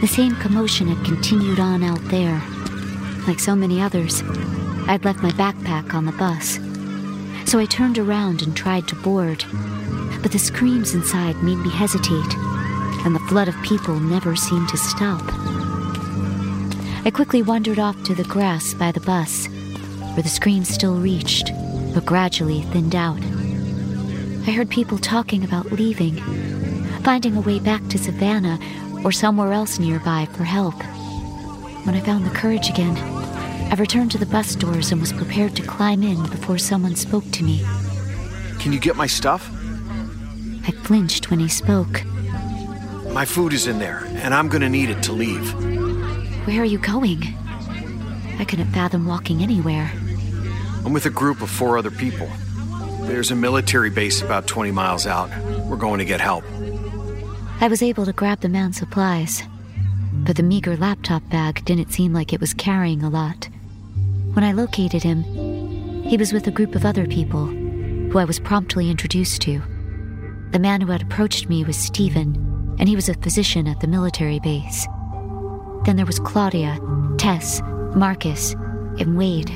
The same commotion had continued on out there. Like so many others, I'd left my backpack on the bus. So I turned around and tried to board, but the screams inside made me hesitate, and the flood of people never seemed to stop. I quickly wandered off to the grass by the bus, where the screams still reached, but gradually thinned out. I heard people talking about leaving, finding a way back to Savannah or somewhere else nearby for help. When I found the courage again, I returned to the bus doors and was prepared to climb in before someone spoke to me. "Can you get my stuff?" I flinched when he spoke. "My food is in there, and I'm going to need it to leave." "Where are you going?" I couldn't fathom walking anywhere. "I'm with a group of 4 other people. There's a military base about 20 miles out. We're going to get help." I was able to grab the man's supplies, but the meager laptop bag didn't seem like it was carrying a lot. When I located him, he was with a group of other people, who I was promptly introduced to. The man who had approached me was Stephen, and he was a physician at the military base. Then there was Claudia, Tess, Marcus, and Wade.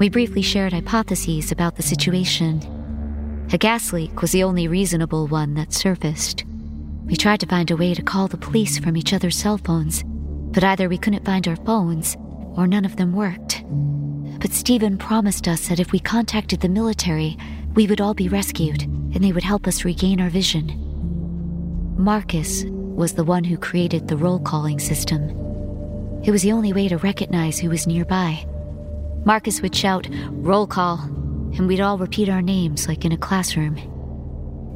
We briefly shared hypotheses about the situation. A gas leak was the only reasonable one that surfaced. We tried to find a way to call the police from each other's cell phones, but either we couldn't find our phones or none of them worked. But Stephen promised us that if we contacted the military, we would all be rescued and they would help us regain our vision. Marcus was the one who created the roll-calling system. It was the only way to recognize who was nearby. Marcus would shout, "Roll call," and we'd all repeat our names like in a classroom.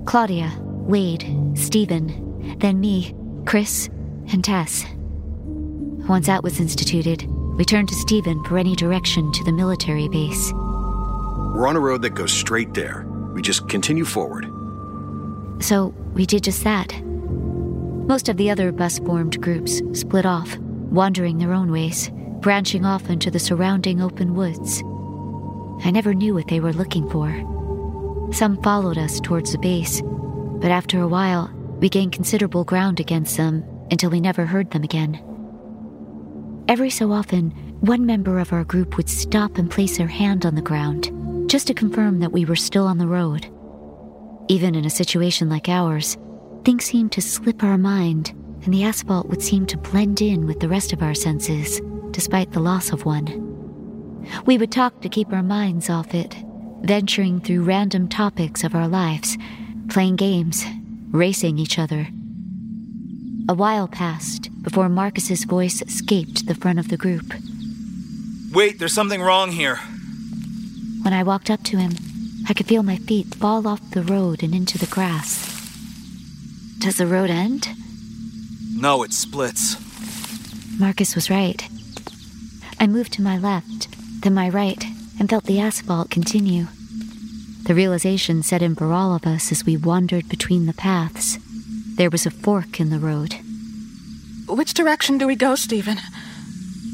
Claudia, Wade, Stephen, then me, Chris, and Tess. Once that was instituted, we turned to Stephen for any direction to the military base. "We're on a road that goes straight there. We just continue forward." So we did just that. Most of the other bus-formed groups split off, wandering their own ways, branching off into the surrounding open woods. I never knew what they were looking for. Some followed us towards the base, but after a while, we gained considerable ground against them until we never heard them again. Every so often, one member of our group would stop and place their hand on the ground, just to confirm that we were still on the road. Even in a situation like ours, things seemed to slip our mind, and the asphalt would seem to blend in with the rest of our senses, despite the loss of one. We would talk to keep our minds off it, venturing through random topics of our lives, playing games, racing each other. A while passed before Marcus's voice escaped the front of the group. "Wait, there's something wrong here." When I walked up to him, I could feel my feet fall off the road and into the grass. "Does the road end?" "No, it splits." Marcus was right. I moved to my left, then my right, and felt the asphalt continue. The realization set in for all of us as we wandered between the paths. There was a fork in the road. "Which direction do we go, Stephen?"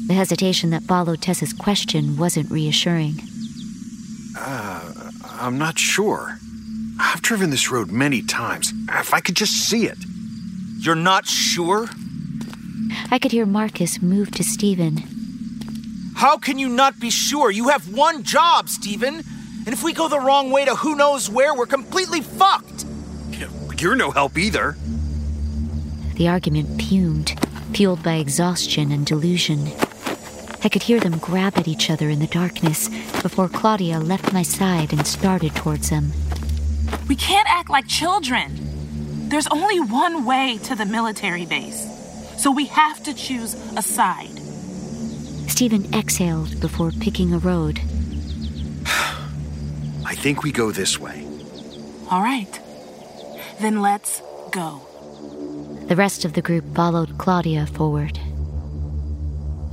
The hesitation that followed Tess's question wasn't reassuring. I'm not sure. I've driven this road many times. If I could just see it. You're not sure? I could hear Marcus move to Stephen. How can you not be sure? You have one job, Stephen. And if we go the wrong way to who knows where, we're completely fucked. You're no help either. The argument fumed, fueled by exhaustion and delusion. I could hear them grab at each other in the darkness before Claudia left my side and started towards them. We can't act like children. There's only one way to the military base, so we have to choose a side. Stephen exhaled before picking a road. I think we go this way. All right. Then let's go. The rest of the group followed Claudia forward.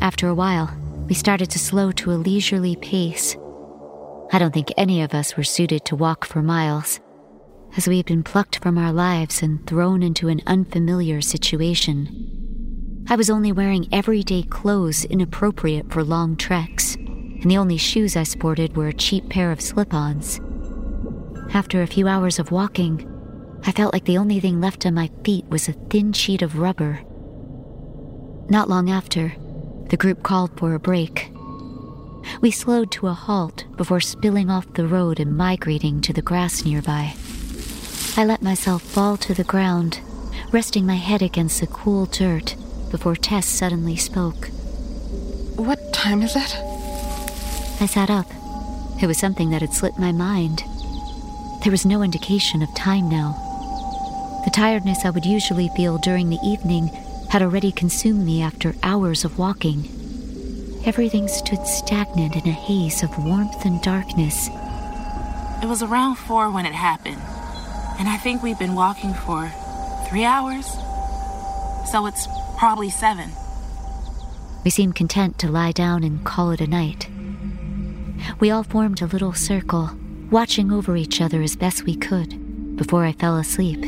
After a while, we started to slow to a leisurely pace. I don't think any of us were suited to walk for miles, as we had been plucked from our lives and thrown into an unfamiliar situation. I was only wearing everyday clothes inappropriate for long treks, and the only shoes I sported were a cheap pair of slip-ons. After a few hours of walking, I felt like the only thing left on my feet was a thin sheet of rubber. Not long after, the group called for a break. We slowed to a halt before spilling off the road and migrating to the grass nearby. I let myself fall to the ground, resting my head against the cool dirt before Tess suddenly spoke. What time is it? I sat up. It was something that had slipped my mind. There was no indication of time now. The tiredness I would usually feel during the evening had already consumed me after hours of walking. Everything stood stagnant in a haze of warmth and darkness. It was around 4 when it happened, and I think we've been walking for 3 hours, so it's probably 7. We seemed content to lie down and call it a night. We all formed a little circle, watching over each other as best we could, before I fell asleep.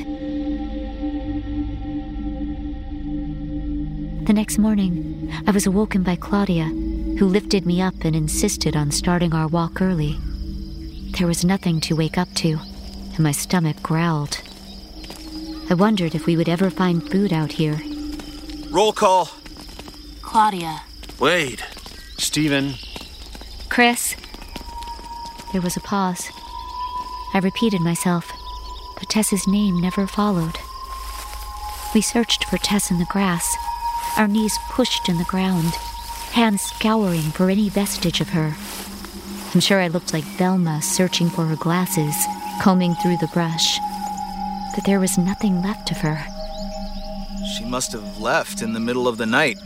The next morning, I was awoken by Claudia, who lifted me up and insisted on starting our walk early. There was nothing to wake up to, and my stomach growled. I wondered if we would ever find food out here. Roll call. Claudia. Wade. Stephen. Chris. There was a pause. I repeated myself, but Tess's name never followed. We searched for Tess in the grass, our knees pushed in the ground, hands scouring for any vestige of her. I'm sure I looked like Velma searching for her glasses, combing through the brush. But there was nothing left of her. She must have left in the middle of the night.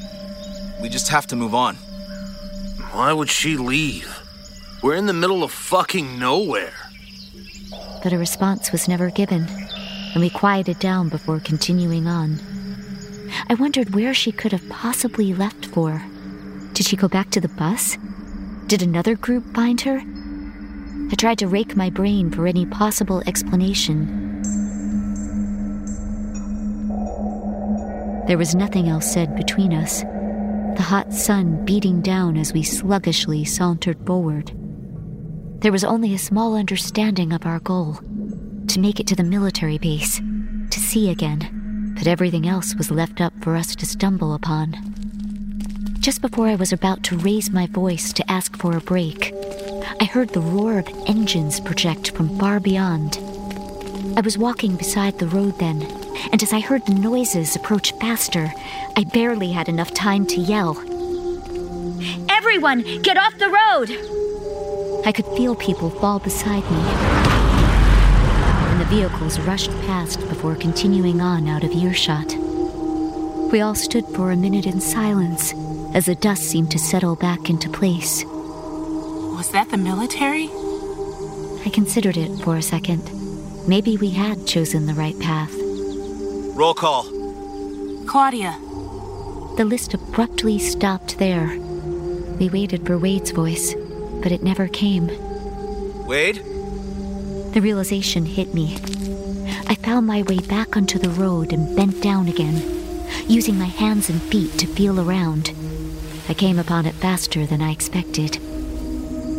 We just have to move on. Why would she leave? We're in the middle of fucking nowhere. But a response was never given, and we quieted down before continuing on. I wondered where she could have possibly left for. Did she go back to the bus? Did another group find her? I tried to rake my brain for any possible explanation. There was nothing else said between us, the hot sun beating down as we sluggishly sauntered forward. There was only a small understanding of our goal, to make it to the military base, to see again. But everything else was left up for us to stumble upon. Just before I was about to raise my voice to ask for a break, I heard the roar of engines project from far beyond. I was walking beside the road then, and as I heard the noises approach faster, I barely had enough time to yell. Everyone, get off the road! I could feel people fall beside me. Vehicles rushed past before continuing on out of earshot. We all stood for a minute in silence as the dust seemed to settle back into place. Was that the military? I considered it for a second. Maybe we had chosen the right path. Roll call. Claudia. The list abruptly stopped there. We waited for Wade's voice, but it never came. Wade? The realization hit me. I found my way back onto the road and bent down again, using my hands and feet to feel around. I came upon it faster than I expected.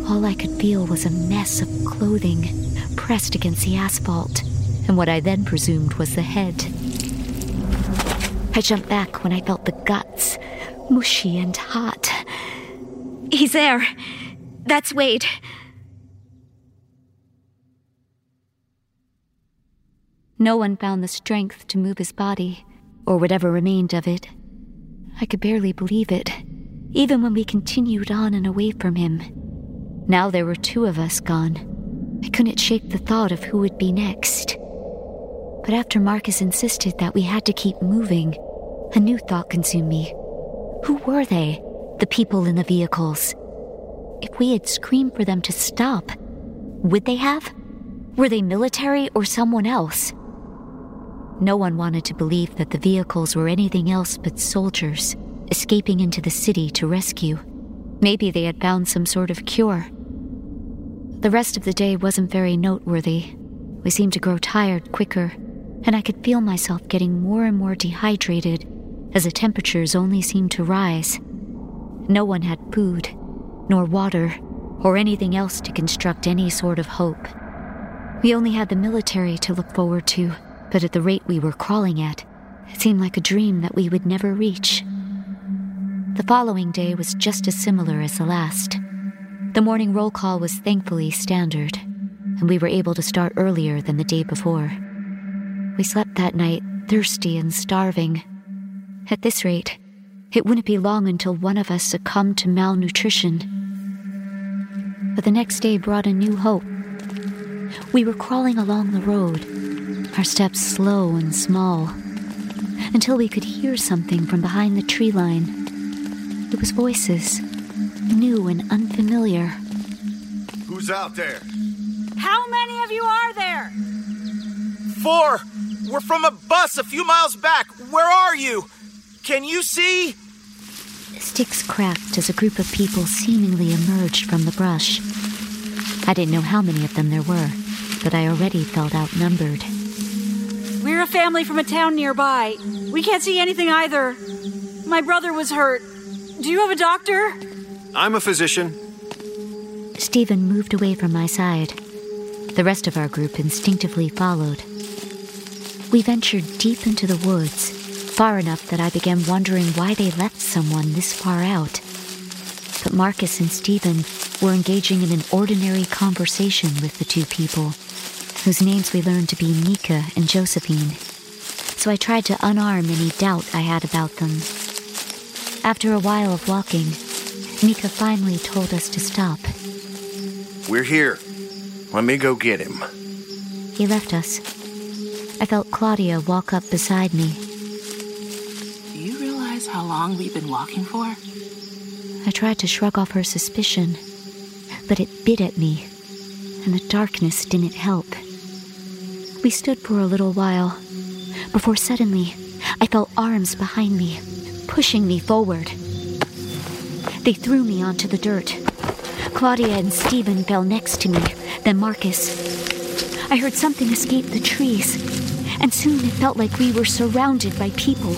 All I could feel was a mess of clothing, pressed against the asphalt and what I then presumed was the head. I jumped back when I felt the guts, mushy and hot. He's there. That's Wade. No one found the strength to move his body, or whatever remained of it. I could barely believe it, even when we continued on and away from him. Now there were two of us gone. I couldn't shake the thought of who would be next. But after Marcus insisted that we had to keep moving, a new thought consumed me. Who were they, the people in the vehicles? If we had screamed for them to stop, would they have? Were they military or someone else? No one wanted to believe that the vehicles were anything else but soldiers escaping into the city to rescue. Maybe they had found some sort of cure. The rest of the day wasn't very noteworthy. We seemed to grow tired quicker, and I could feel myself getting more and more dehydrated as the temperatures only seemed to rise. No one had food, nor water, or anything else to construct any sort of hope. We only had the military to look forward to, but at the rate we were crawling at, it seemed like a dream that we would never reach. The following day was just as similar as the last. The morning roll call was thankfully standard, and we were able to start earlier than the day before. We slept that night, thirsty and starving. At this rate, it wouldn't be long until one of us succumbed to malnutrition. But the next day brought a new hope. We were crawling along the road, our steps slow and small, until we could hear something from behind the tree line. It was voices, new and unfamiliar. Who's out there? How many of you are there? 4! We're from a bus a few miles back. Where are you? Can you see? Sticks cracked as a group of people seemingly emerged from the brush. I didn't know how many of them there were, but I already felt outnumbered. We're a family from a town nearby. We can't see anything either. My brother was hurt. Do you have a doctor? I'm a physician. Stephen moved away from my side. The rest of our group instinctively followed. We ventured deep into the woods, far enough that I began wondering why they left someone this far out. But Marcus and Stephen were engaging in an ordinary conversation with the two people, whose names we learned to be Nika and Josephine. So I tried to unarm any doubt I had about them. After a while of walking, Nika finally told us to stop. We're here. Let me go get him. He left us. I felt Claudia walk up beside me. Do you realize how long we've been walking for? I tried to shrug off her suspicion, but it bit at me, and the darkness didn't help. We stood for a little while, before suddenly I felt arms behind me, pushing me forward. They threw me onto the dirt. Claudia and Stephen fell next to me, then Marcus. I heard something escape the trees, and soon it felt like we were surrounded by people.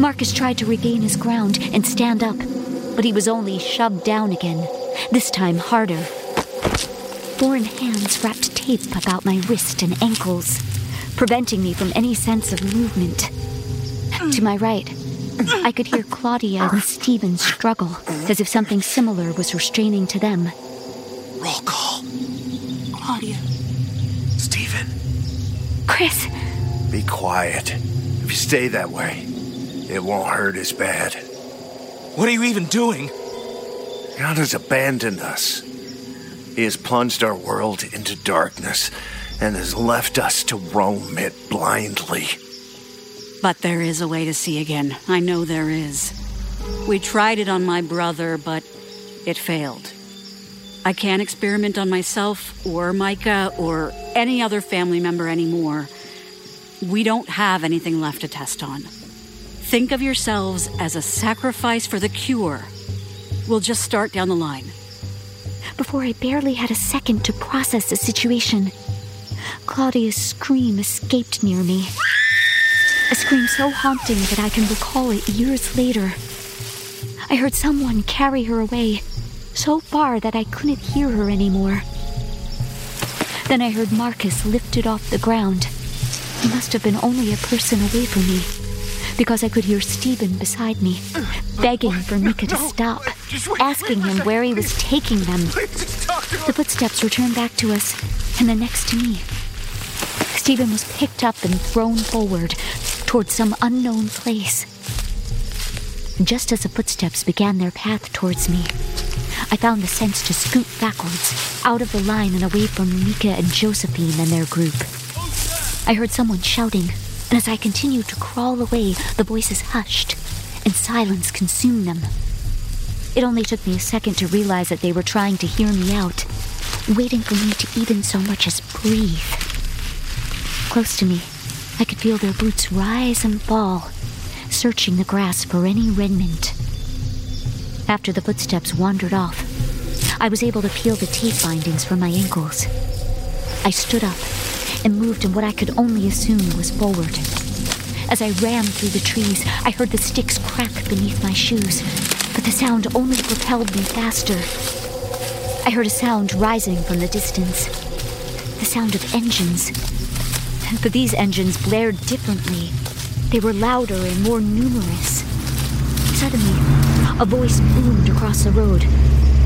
Marcus tried to regain his ground and stand up, but he was only shoved down again, this time harder. Foreign hands wrapped tape about my wrist and ankles, preventing me from any sense of movement. To my right, I could hear Claudia and Stephen struggle, as if something similar was restraining to them. Roll call. Claudia. Stephen. Chris. Be quiet. If you stay that way, it won't hurt as bad. What are you even doing? God has abandoned us. He has plunged our world into darkness and has left us to roam it blindly. But there is a way to see again. I know there is. We tried it on my brother, but it failed. I can't experiment on myself or Micah or any other family member anymore. We don't have anything left to test on. Think of yourselves as a sacrifice for the cure. We'll just start down the line. Before I barely had a second to process the situation, Claudia's scream escaped near me. A scream so haunting that I can recall it years later. I heard someone carry her away, so far that I couldn't hear her anymore. Then I heard Marcus lifted off the ground. He must have been only a person away from me, because I could hear Stephen beside me, begging for Mika to stop, asking him where he was taking them. The footsteps returned back to us, and then next to me. Stephen was picked up and thrown forward towards some unknown place. Just as the footsteps began their path towards me, I found the sense to scoot backwards, out of the line and away from Mika and Josephine and their group. I heard someone shouting, and as I continued to crawl away, the voices hushed, and silence consumed them. It only took me a second to realize that they were trying to hear me out, waiting for me to even so much as breathe. Close to me, I could feel their boots rise and fall, searching the grass for any remnant. After the footsteps wandered off, I was able to peel the tape bindings from my ankles. I stood up and moved in what I could only assume was forward. As I ran through the trees, I heard the sticks crack beneath my shoes, but the sound only propelled me faster. I heard a sound rising from the distance, the sound of engines. But these engines blared differently. They were louder and more numerous. Suddenly, a voice boomed across the road,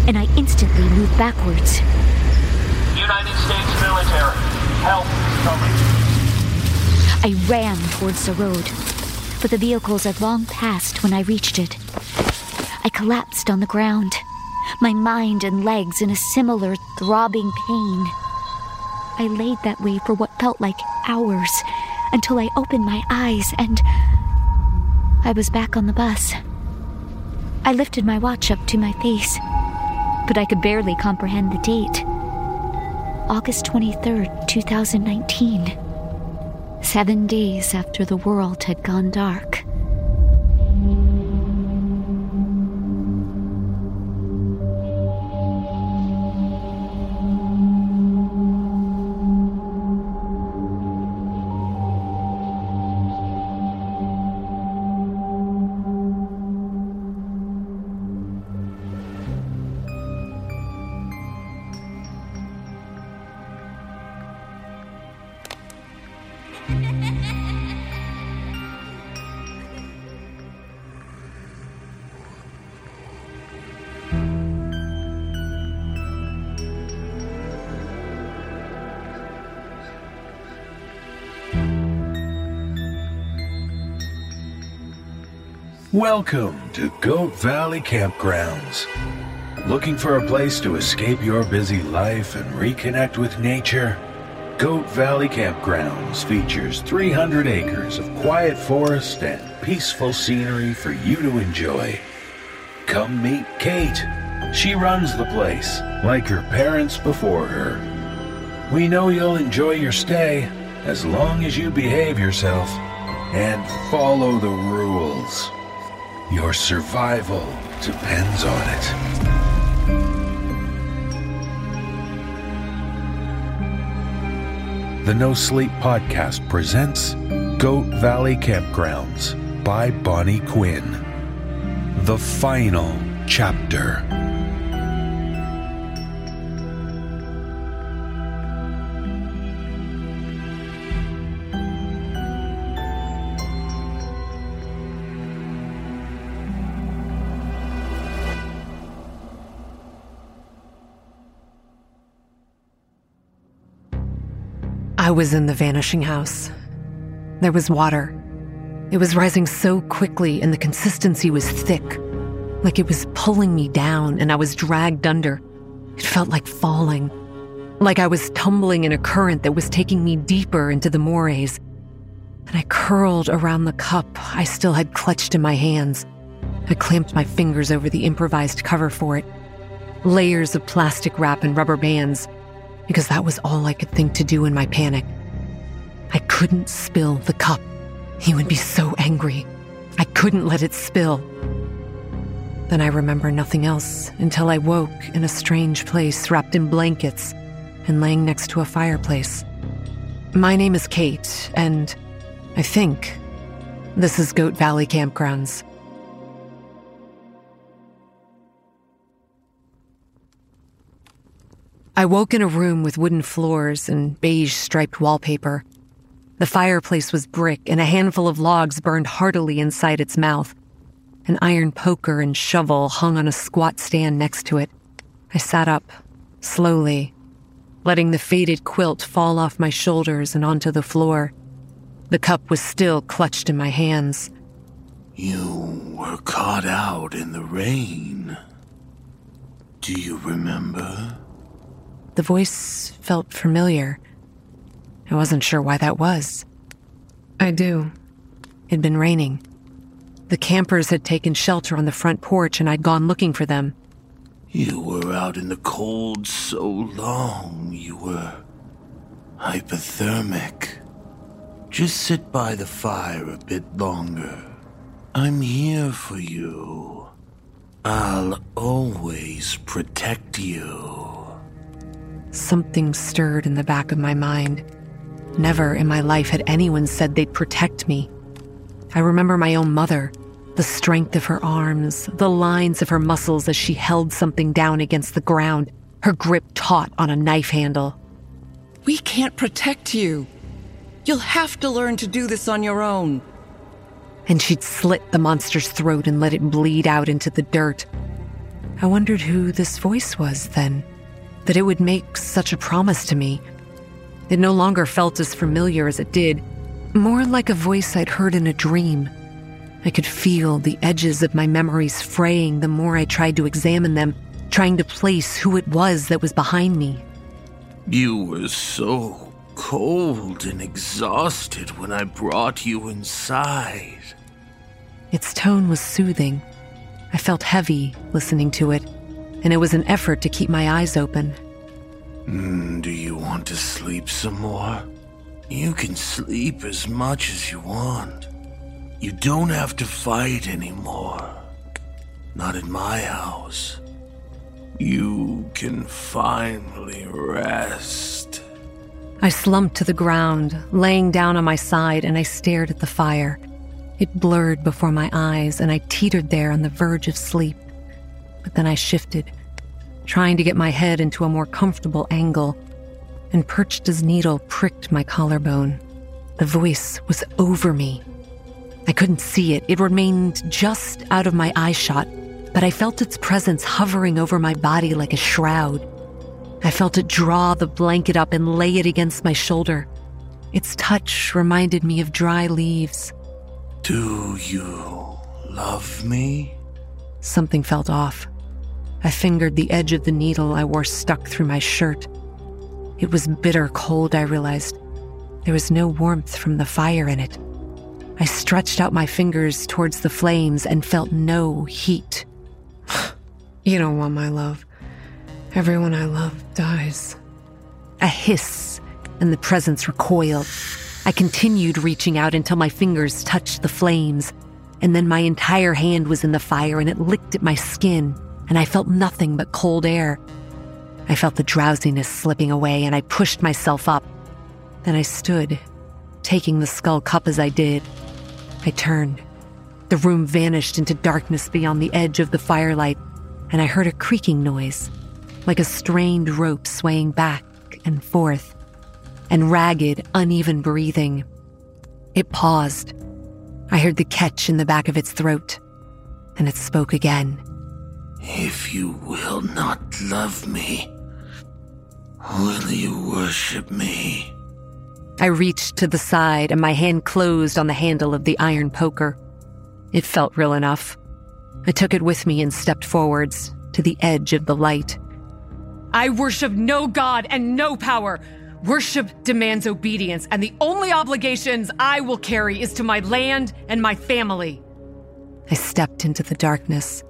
and I instantly moved backwards. United States military, help is coming. I ran towards the road, but the vehicles had long passed when I reached it. I collapsed on the ground, my mind and legs in a similar throbbing pain. I laid that way for what felt like hours, until I opened my eyes and I was back on the bus. I lifted my watch up to my face, but I could barely comprehend the date. August 23rd, 2019. 7 days after the world had gone dark. Welcome to Goat Valley Campgrounds. Looking for a place to escape your busy life and reconnect with nature? Goat Valley Campgrounds features 300 acres of quiet forest and peaceful scenery for you to enjoy. Come meet Kate. She runs the place, like her parents before her. We know you'll enjoy your stay, as long as you behave yourself and follow the rules. Your survival depends on it. The NoSleep Podcast presents Goat Valley Campgrounds by Bonnie Quinn. The final chapter. I was in the vanishing house. There was water. It was rising so quickly and the consistency was thick, like it was pulling me down and I was dragged under. It felt like falling, like I was tumbling in a current that was taking me deeper into the morays. And I curled around the cup I still had clutched in my hands. I clamped my fingers over the improvised cover for it, layers of plastic wrap and rubber bands, because that was all I could think to do in my panic. I couldn't spill the cup. He would be so angry. I couldn't let it spill. Then I remember nothing else until I woke in a strange place, wrapped in blankets and laying next to a fireplace. My name is Kate, and I think this is Goat Valley Campgrounds. I woke in a room with wooden floors and beige-striped wallpaper. The fireplace was brick, and a handful of logs burned heartily inside its mouth. An iron poker and shovel hung on a squat stand next to it. I sat up, slowly, letting the faded quilt fall off my shoulders and onto the floor. The cup was still clutched in my hands. You were caught out in the rain. Do you remember? The voice felt familiar. I wasn't sure why that was. I do. It'd been raining. The campers had taken shelter on the front porch and I'd gone looking for them. You were out in the cold so long, you were hypothermic. Just sit by the fire a bit longer. I'm here for you. I'll always protect you. Something stirred in the back of my mind. Never in my life had anyone said they'd protect me. I remember my own mother, the strength of her arms, the lines of her muscles as she held something down against the ground, her grip taut on a knife handle. We can't protect you. You'll have to learn to do this on your own. And she'd slit the monster's throat and let it bleed out into the dirt. I wondered who this voice was then, that it would make such a promise to me. It no longer felt as familiar as it did, more like a voice I'd heard in a dream. I could feel the edges of my memories fraying the more I tried to examine them, trying to place who it was that was behind me. You were so cold and exhausted when I brought you inside. Its tone was soothing. I felt heavy listening to it, and it was an effort to keep my eyes open. Do you want to sleep some more? You can sleep as much as you want. You don't have to fight anymore. Not in my house. You can finally rest. I slumped to the ground, laying down on my side, and I stared at the fire. It blurred before my eyes, and I teetered there on the verge of sleep. But then I shifted, trying to get my head into a more comfortable angle, and Perchta's needle pricked my collarbone. The voice was over me. I couldn't see it. It remained just out of my eyeshot, but I felt its presence hovering over my body like a shroud. I felt it draw the blanket up and lay it against my shoulder. Its touch reminded me of dry leaves. Do you love me? Something felt off. I fingered the edge of the needle I wore stuck through my shirt. It was bitter cold, I realized. There was no warmth from the fire in it. I stretched out my fingers towards the flames and felt no heat. You don't want my love. Everyone I love dies. A hiss, and the presence recoiled. I continued reaching out until my fingers touched the flames, and then my entire hand was in the fire and it licked at my skin, and I felt nothing but cold air. I felt the drowsiness slipping away, and I pushed myself up. Then I stood, taking the skull cup as I did. I turned. The room vanished into darkness beyond the edge of the firelight, and I heard a creaking noise, like a strained rope swaying back and forth, and ragged, uneven breathing. It paused. I heard the catch in the back of its throat, and it spoke again. If you will not love me, will you worship me? I reached to the side and my hand closed on the handle of the iron poker. It felt real enough. I took it with me and stepped forwards to the edge of the light. I worship no god and no power. Worship demands obedience, and the only obligations I will carry is to my land and my family. I stepped into the darkness.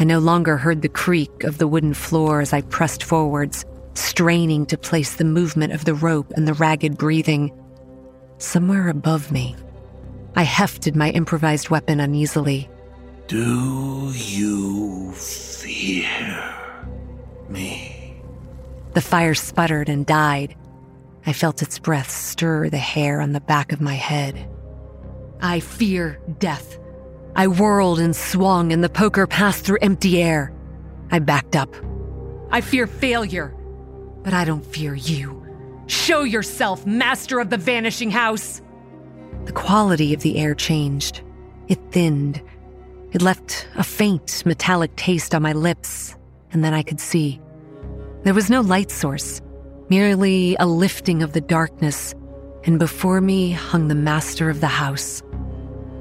I no longer heard the creak of the wooden floor as I pressed forwards, straining to place the movement of the rope and the ragged breathing. Somewhere above me, I hefted my improvised weapon uneasily. Do you fear me? The fire sputtered and died. I felt its breath stir the hair on the back of my head. I fear death. I whirled and swung, and the poker passed through empty air. I backed up. I fear failure. but I don't fear you. Show yourself, master of the vanishing house! The quality of the air changed. It thinned. It left a faint, metallic taste on my lips, and then I could see. There was no light source, merely a lifting of the darkness, and before me hung the master of the house.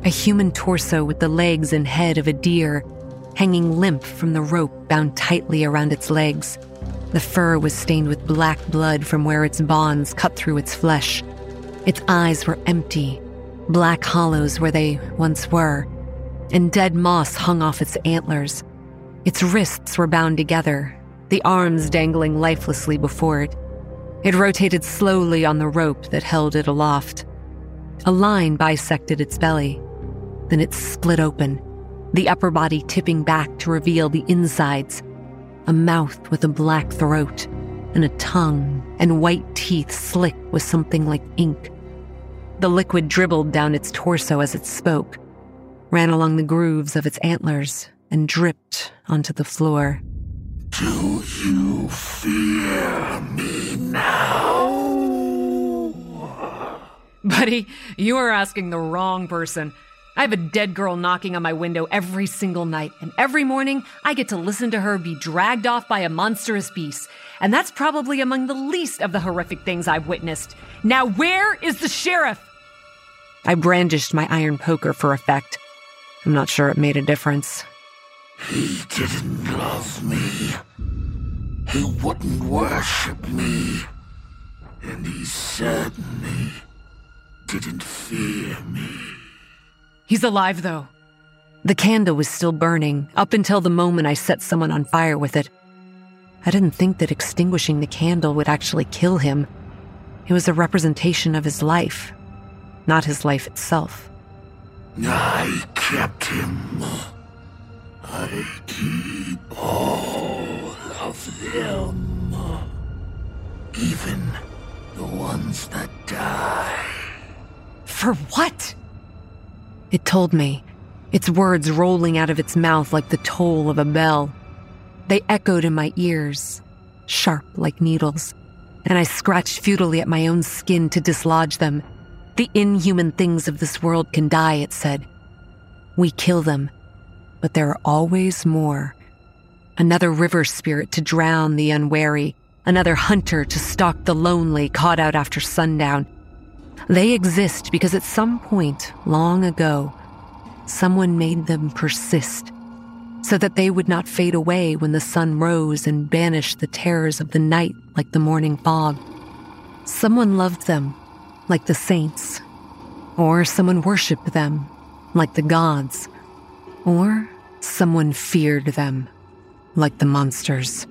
A human torso with the legs and head of a deer, hanging limp from the rope bound tightly around its legs. The fur was stained with black blood from where its bonds cut through its flesh. Its eyes were empty, black hollows where they once were, and dead moss hung off its antlers. Its wrists were bound together, the arms dangling lifelessly before it. It rotated slowly on the rope that held it aloft. A line bisected its belly. Then it split open, the upper body tipping back to reveal the insides, a mouth with a black throat, and a tongue and white teeth slick with something like ink. The liquid dribbled down its torso as it spoke, ran along the grooves of its antlers, and dripped onto the floor. Do you fear me now? Buddy, you are asking the wrong person. I have a dead girl knocking on my window every single night, and every morning I get to listen to her be dragged off by a monstrous beast, and that's probably among the least of the horrific things I've witnessed. Now where is the sheriff? I brandished my iron poker for effect. I'm not sure it made a difference. He didn't love me. He wouldn't worship me. And he certainly didn't fear me. He's alive, though. The candle was still burning, up until the moment I set someone on fire with it. I didn't think that extinguishing the candle would actually kill him. It was a representation of his life, not his life itself. I kept him. I keep all of them. Even the ones that die. For what? It told me, its words rolling out of its mouth like the toll of a bell. They echoed in my ears, sharp like needles, and I scratched futilely at my own skin to dislodge them. The inhuman things of this world can die, it said. We kill them, but there are always more. Another river spirit to drown the unwary, another hunter to stalk the lonely caught out after sundown. They exist because at some point long ago, someone made them persist so that they would not fade away when the sun rose and banished the terrors of the night like the morning fog. Someone loved them like the saints, or someone worshipped them like the gods, or someone feared them like the monsters.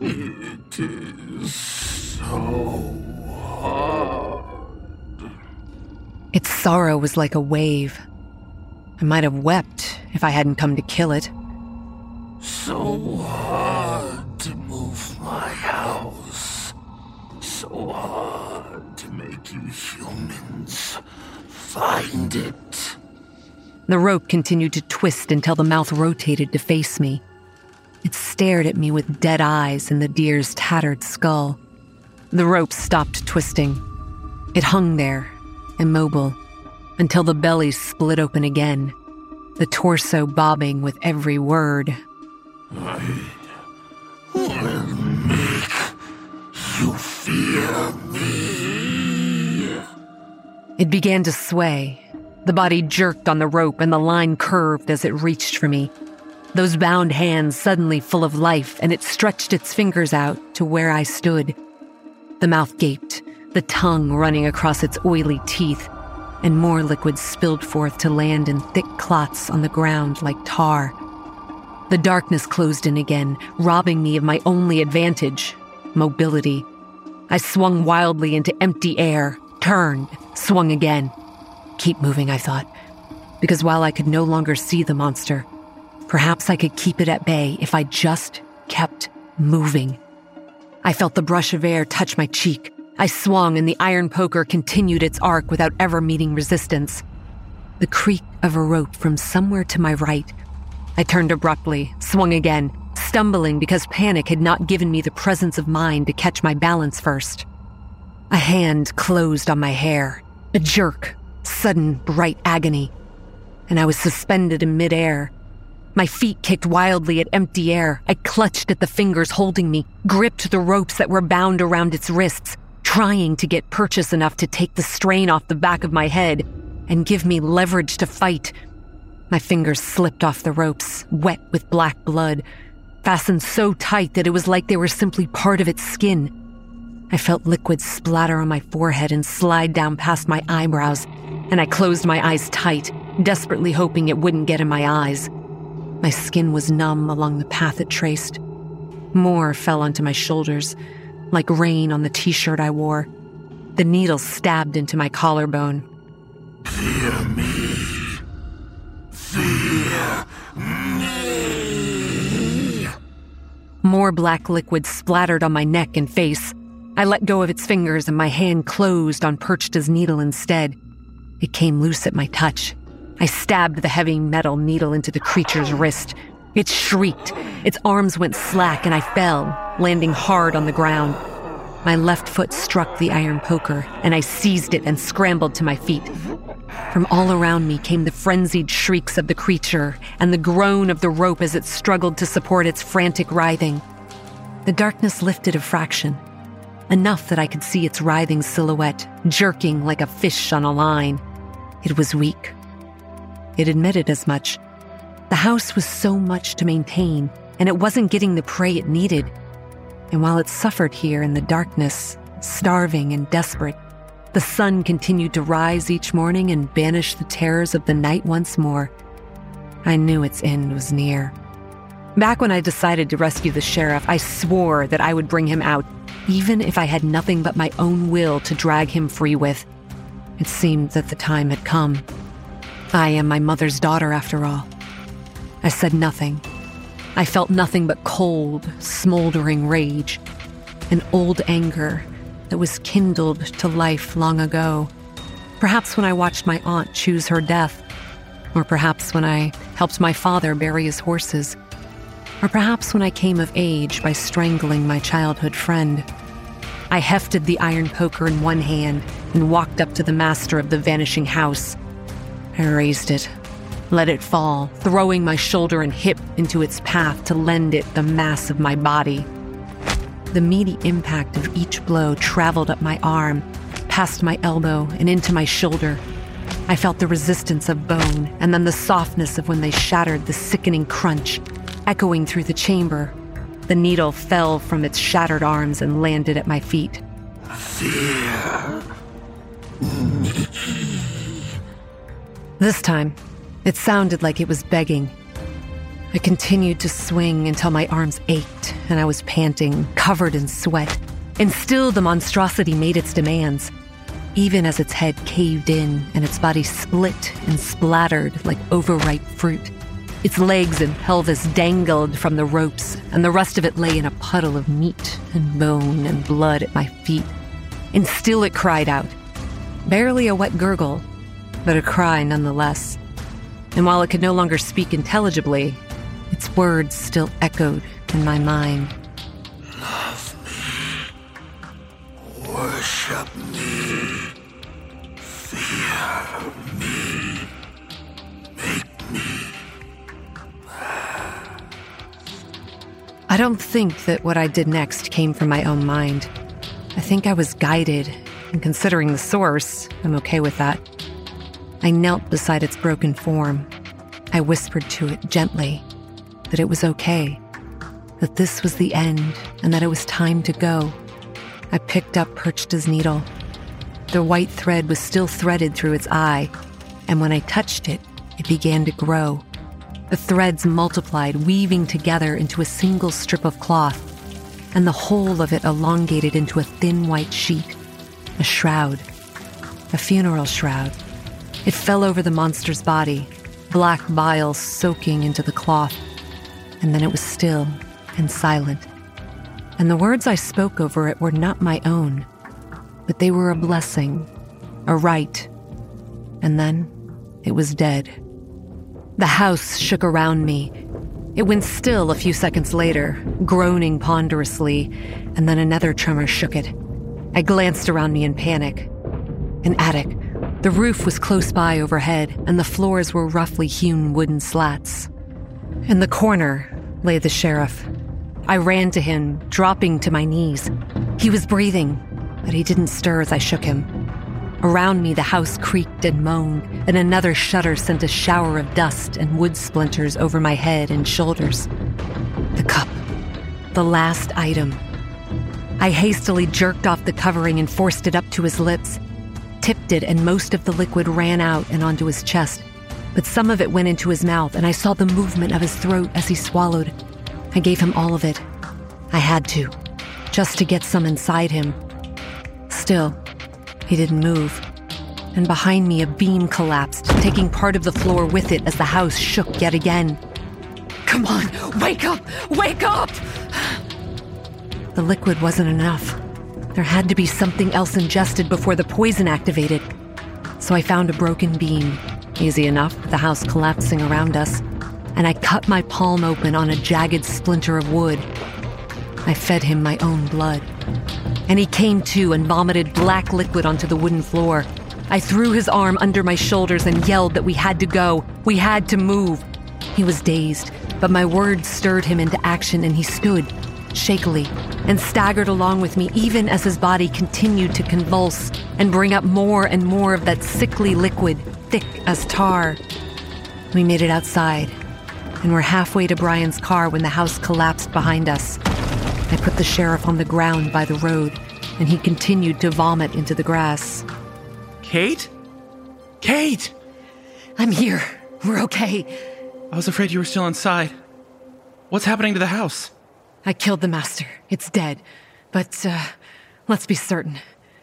It is so hard. Its sorrow was like a wave. I might have wept if I hadn't come to kill it. So hard to move my house. So hard to make you humans find it. The rope continued to twist until the mouth rotated to face me. It stared at me with dead eyes and the deer's tattered skull. The rope stopped twisting. It hung there, immobile, until the belly split open again, the torso bobbing with every word. I will make you fear me. It began to sway. The body jerked on the rope and the line curved as it reached for me. Those bound hands suddenly full of life, and it stretched its fingers out to where I stood. The mouth gaped, the tongue running across its oily teeth, and more liquid spilled forth to land in thick clots on the ground like tar. The darkness closed in again, robbing me of my only advantage, mobility. I swung wildly into empty air, turned, swung again. Keep moving, I thought, because while I could no longer see the monster, perhaps I could keep it at bay if I just kept moving. I felt the brush of air touch my cheek. I swung, and the iron poker continued its arc without ever meeting resistance. The creak of a rope from somewhere to my right. I turned abruptly, swung again, stumbling because panic had not given me the presence of mind to catch my balance first. A hand closed on my hair, a jerk, sudden, bright agony, and I was suspended in midair. My feet kicked wildly at empty air. I clutched at the fingers holding me, gripped the ropes that were bound around its wrists, trying to get purchase enough to take the strain off the back of my head and give me leverage to fight. My fingers slipped off the ropes, wet with black blood, fastened so tight that it was like they were simply part of its skin. I felt liquid splatter on my forehead and slide down past my eyebrows, and I closed my eyes tight, desperately hoping it wouldn't get in my eyes. My skin was numb along the path it traced. More fell onto my shoulders, like rain on the t-shirt I wore. The needle stabbed into my collarbone. Fear me. Fear me. More black liquid splattered on my neck and face. I let go of its fingers and my hand closed on Perchta's needle instead. It came loose at my touch. I stabbed the heavy metal needle into the creature's wrist. It shrieked. Its arms went slack and I fell, landing hard on the ground. My left foot struck the iron poker, and I seized it and scrambled to my feet. From all around me came the frenzied shrieks of the creature and the groan of the rope as it struggled to support its frantic writhing. The darkness lifted a fraction, enough that I could see its writhing silhouette, jerking like a fish on a line. It was weak. It admitted as much. The house was so much to maintain, and it wasn't getting the prey it needed. And while it suffered here in the darkness, starving and desperate, the sun continued to rise each morning and banish the terrors of the night once more. I knew its end was near. Back when I decided to rescue the sheriff, I swore that I would bring him out, even if I had nothing but my own will to drag him free with. It seemed that the time had come. I am my mother's daughter, after all. I said nothing. I felt nothing but cold, smoldering rage, an old anger that was kindled to life long ago. Perhaps when I watched my aunt choose her death, or perhaps when I helped my father bury his horses, or perhaps when I came of age by strangling my childhood friend. I hefted the iron poker in one hand and walked up to the master of the vanishing house. I raised it, let it fall, throwing my shoulder and hip into its path to lend it the mass of my body. The meaty impact of each blow traveled up my arm, past my elbow, and into my shoulder. I felt the resistance of bone, and then the softness of when they shattered, the sickening crunch, echoing through the chamber. The needle fell from its shattered arms and landed at my feet. Fear. This time, it sounded like it was begging. I continued to swing until my arms ached and I was panting, covered in sweat. And still the monstrosity made its demands, even as its head caved in and its body split and splattered like overripe fruit. Its legs and pelvis dangled from the ropes, and the rest of it lay in a puddle of meat and bone and blood at my feet. And still it cried out, barely a wet gurgle, but a cry nonetheless. And while it could no longer speak intelligibly, its words still echoed in my mind. Love me. Worship me. Fear me. Make me. I don't think that what I did next came from my own mind. I think I was guided, and considering the source, I'm okay with that. I knelt beside its broken form. I whispered to it gently that it was okay, that this was the end and that it was time to go. I picked up Perchta's needle. The white thread was still threaded through its eye, and when I touched it, it began to grow. The threads multiplied, weaving together into a single strip of cloth, and the whole of it elongated into a thin white sheet, a shroud, a funeral shroud. It fell over the monster's body, black bile soaking into the cloth, and then it was still and silent. And the words I spoke over it were not my own, but they were a blessing, a rite. And then it was dead. The house shook around me. It went still a few seconds later, groaning ponderously, and then another tremor shook it. I glanced around me in panic. An attic. The roof was close by overhead, and the floors were roughly hewn wooden slats. In the corner lay the sheriff. I ran to him, dropping to my knees. He was breathing, but he didn't stir as I shook him. Around me, the house creaked and moaned, and another shudder sent a shower of dust and wood splinters over my head and shoulders. The cup. The last item. I hastily jerked off the covering and forced it up to his lips, tipped it, and most of the liquid ran out and onto his chest, but some of it went into his mouth, and I saw the movement of his throat as he swallowed. I gave him all of it. I had to, just to get some inside him. Still, he didn't move, and behind me a beam collapsed, taking part of the floor with it as the house shook yet again. Come on, wake up! Wake up! The liquid wasn't enough. There had to be something else ingested before the poison activated. So I found a broken beam, easy enough with the house collapsing around us, and I cut my palm open on a jagged splinter of wood. I fed him my own blood. And he came to and vomited black liquid onto the wooden floor. I threw his arm under my shoulders and yelled that we had to go. We had to move. He was dazed, but my words stirred him into action, and he stood shakily and staggered along with me, even as his body continued to convulse and bring up more and more of that sickly liquid, thick as tar. We made it outside, and were halfway to Brian's car when the house collapsed behind us. I put the sheriff on the ground by the road, and he continued to vomit into the grass. Kate? Kate! I'm here. We're okay. I was afraid you were still inside. What's happening to the house? I killed the master. It's dead. But, let's be certain.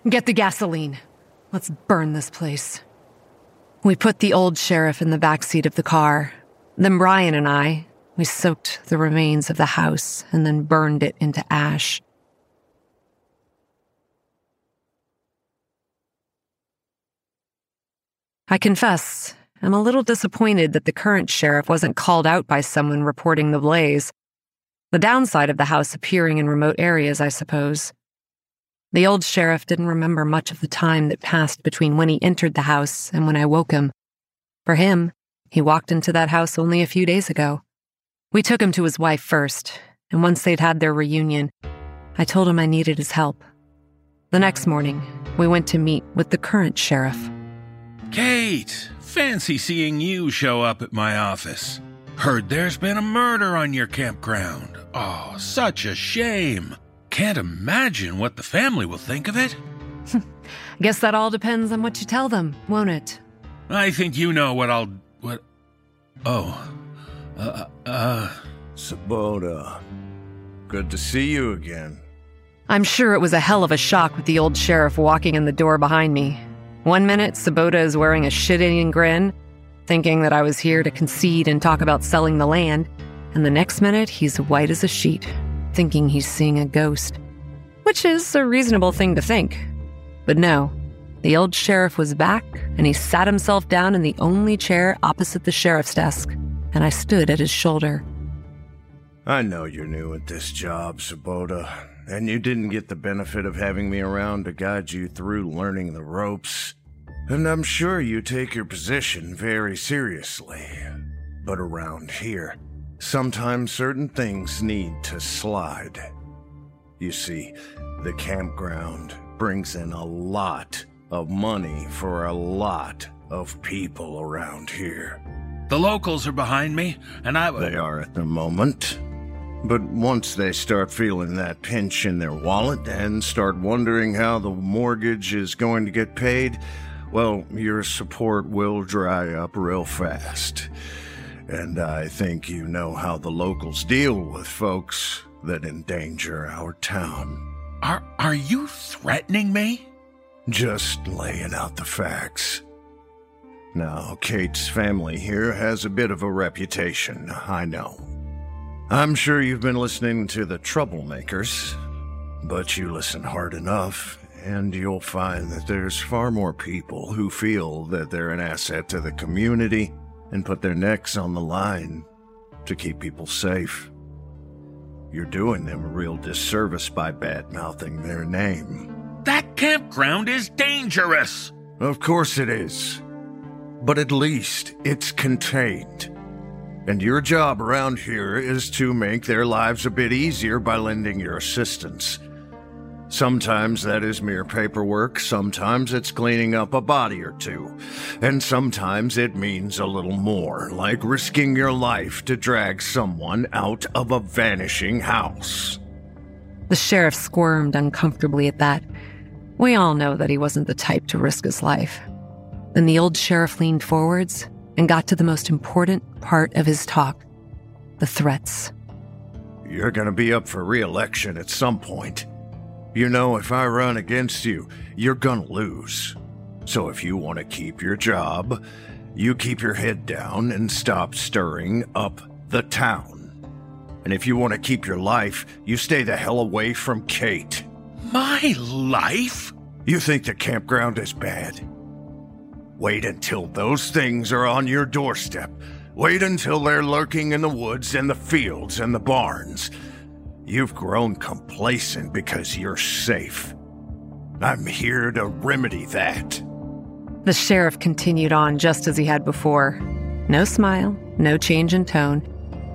Get the gasoline. Let's burn this place. We put the old sheriff in the backseat of the car. Then Brian and I, we soaked the remains of the house and then burned it into ash. I confess, I'm a little disappointed that the current sheriff wasn't called out by someone reporting the blaze. The downside of the house appearing in remote areas, I suppose. The old sheriff didn't remember much of the time that passed between when he entered the house and when I woke him. For him, he walked into that house only a few days ago. We took him to his wife first, and once they'd had their reunion, I told him I needed his help. The next morning, we went to meet with the current sheriff. Kate, fancy seeing you show up at my office. Heard there's been a murder on your campground. Oh, such a shame. Can't imagine what the family will think of it. Guess that all depends on what you tell them, won't it? I think you know what I'll... what... Oh. Sabota. Good to see you again. I'm sure it was a hell of a shock with the old sheriff walking in the door behind me. 1 minute, Sabota is wearing a shit-eating grin, thinking that I was here to concede and talk about selling the land, and the next minute he's white as a sheet, thinking he's seeing a ghost. Which is a reasonable thing to think. But no, the old sheriff was back, and he sat himself down in the only chair opposite the sheriff's desk, and I stood at his shoulder. I know you're new at this job, Sabota, and you didn't get the benefit of having me around to guide you through learning the ropes. And I'm sure you take your position very seriously. But around here, sometimes certain things need to slide. You see, the campground brings in a lot of money for a lot of people around here. The locals are behind me, and They are at the moment. But once they start feeling that pinch in their wallet and start wondering how the mortgage is going to get paid, well, your support will dry up real fast. And I think you know how the locals deal with folks that endanger our town. Are you threatening me? Just laying out the facts. Now, Kate's family here has a bit of a reputation, I know. I'm sure you've been listening to the troublemakers, but you listen hard enough, and you'll find that there's far more people who feel that they're an asset to the community and put their necks on the line. to keep people safe. You're doing them a real disservice by bad-mouthing their name. That campground is dangerous! Of course it is. But at least it's contained. And your job around here is to make their lives a bit easier by lending your assistance. Sometimes that is mere paperwork, sometimes it's cleaning up a body or two, and sometimes it means a little more, like risking your life to drag someone out of a vanishing house. The sheriff squirmed uncomfortably at that. We all know that he wasn't the type to risk his life. Then the old sheriff leaned forwards and got to the most important part of his talk, the threats. You're going to be up for re-election at some point. You know, if I run against you, you're gonna lose. So if you want to keep your job, you keep your head down and stop stirring up the town. And if you want to keep your life, you stay the hell away from Kate. My life? You think the campground is bad? Wait until those things are on your doorstep. Wait until they're lurking in the woods and the fields and the barns. You've grown complacent because you're safe. I'm here to remedy that. The sheriff continued on just as he had before. No smile, no change in tone,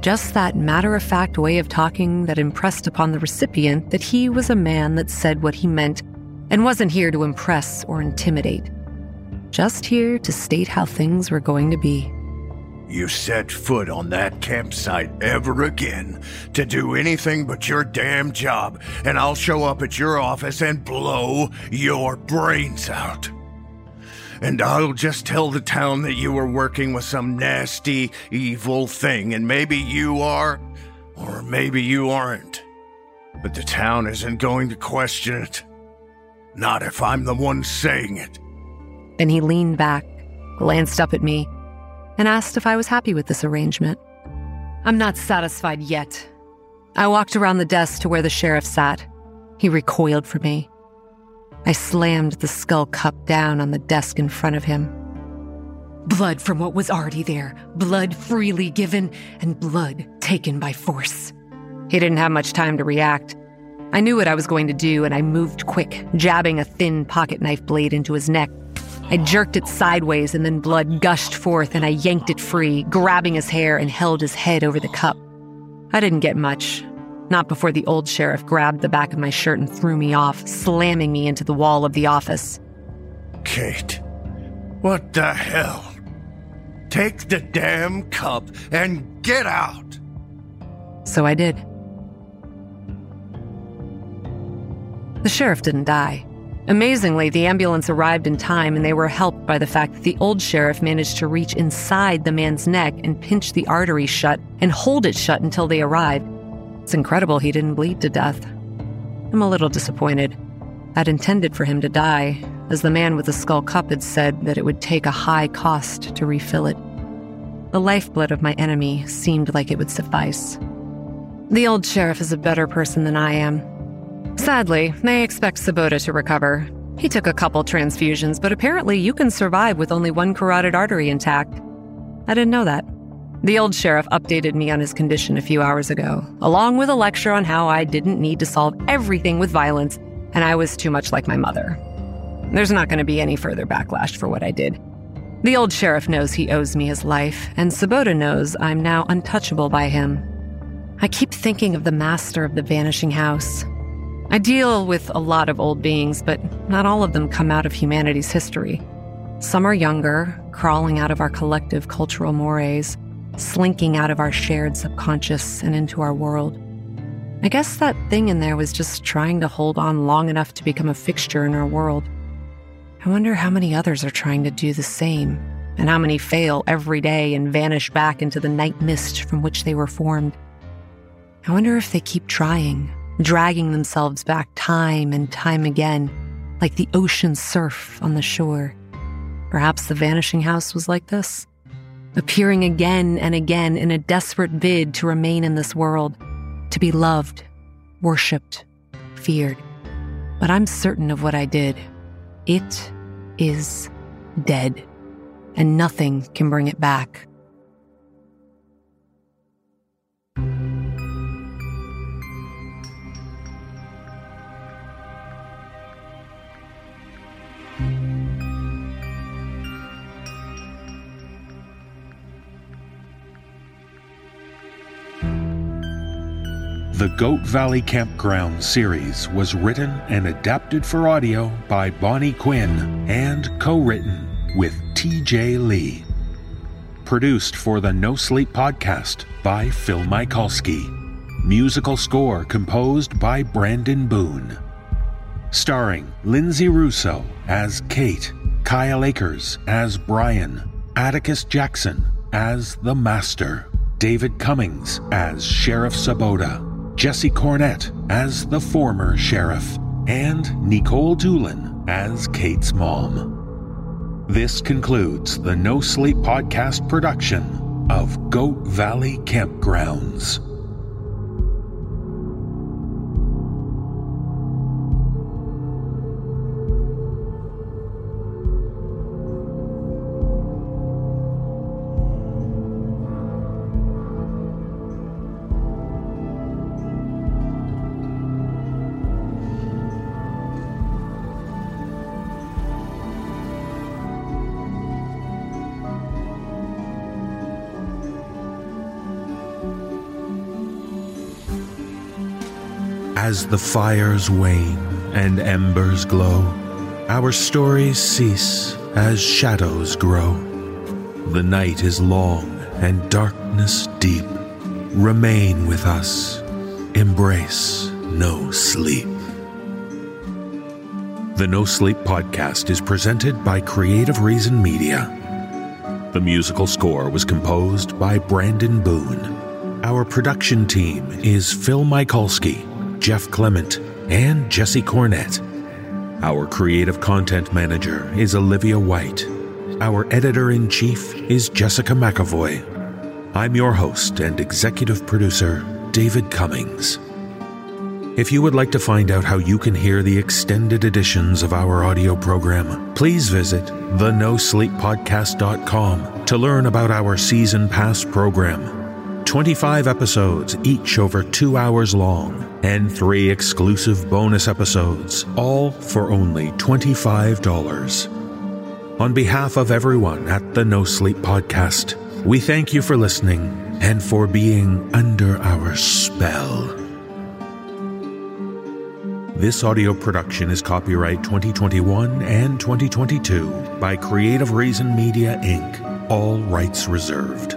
just that matter-of-fact way of talking that impressed upon the recipient that he was a man that said what he meant and wasn't here to impress or intimidate. Just here to state how things were going to be. You set foot on that campsite ever again to do anything but your damn job, and I'll show up at your office and blow your brains out. And I'll just tell the town that you were working with some nasty, evil thing, and maybe you are, or maybe you aren't. But the town isn't going to question it. Not if I'm the one saying it. And he leaned back, glanced up at me, and asked if I was happy with this arrangement. I'm not satisfied yet. I walked around the desk to where the sheriff sat. He recoiled from me. I slammed the skull cup down on the desk in front of him. Blood from what was already there, blood freely given, and blood taken by force. He didn't have much time to react. I knew what I was going to do, and I moved quick, jabbing a thin pocket knife blade into his neck. I jerked it sideways and then blood gushed forth and I yanked it free, grabbing his hair and held his head over the cup. I didn't get much. Not before the old sheriff grabbed the back of my shirt and threw me off, slamming me into the wall of the office. Kate, what the hell? Take the damn cup and get out! So I did. The sheriff didn't die. Amazingly, the ambulance arrived in time and they were helped by the fact that the old sheriff managed to reach inside the man's neck and pinch the artery shut and hold it shut until they arrived. It's incredible he didn't bleed to death. I'm a little disappointed. I'd intended for him to die, as the man with the skull cup had said that it would take a high cost to refill it. The lifeblood of my enemy seemed like it would suffice. The old sheriff is a better person than I am. Sadly, they expect Sabota to recover. He took a couple transfusions, but apparently you can survive with only one carotid artery intact. I didn't know that. The old sheriff updated me on his condition a few hours ago, along with a lecture on how I didn't need to solve everything with violence, and I was too much like my mother. There's not going to be any further backlash for what I did. The old sheriff knows he owes me his life, and Sabota knows I'm now untouchable by him. I keep thinking of the master of the vanishing house. I deal with a lot of old beings, but not all of them come out of humanity's history. Some are younger, crawling out of our collective cultural mores, slinking out of our shared subconscious and into our world. I guess that thing in there was just trying to hold on long enough to become a fixture in our world. I wonder how many others are trying to do the same, and how many fail every day and vanish back into the night mist from which they were formed. I wonder if they keep trying, dragging themselves back time and time again, like the ocean surf on the shore. Perhaps the vanishing house was like this, appearing again and again in a desperate bid to remain in this world, to be loved, worshipped, feared. But I'm certain of what I did. It is dead, and nothing can bring it back. The Goat Valley Campground series was written and adapted for audio by Bonnie Quinn and co-written with T.J. Lee. Produced for the NoSleep Podcast by Phil Michalski. Musical score composed by Brandon Boone. Starring Linsay Rousseau as Kate, Kyle Akers as Brian, Atticus Jackson as The Master, David Cummings as Sheriff Sabota, Jesse Cornett as the former sheriff, and Nikolle Doolin as Kate's mom. This concludes the No Sleep Podcast production of Goat Valley Campgrounds. As the fires wane and embers glow, our stories cease as shadows grow. The night is long and darkness deep. Remain with us. Embrace No Sleep. The No Sleep Podcast is presented by Creative Reason Media. The musical score was composed by Brandon Boone. Our production team is Phil Michalski, Jeff Clement, and Jesse Cornett. Our creative content manager is Olivia White. Our editor-in-chief is Jessica McAvoy. I'm your host and executive producer, David Cummings. If you would like to find out how you can hear the extended editions of our audio program, please visit thenosleeppodcast.com to learn about our season pass program. 25 episodes, each over 2 hours long, and 3 exclusive bonus episodes, all for only $25. On behalf of everyone at the No Sleep Podcast, we thank you for listening and for being under our spell. This audio production is copyright 2021 and 2022 by Creative Reason Media, Inc., all rights reserved.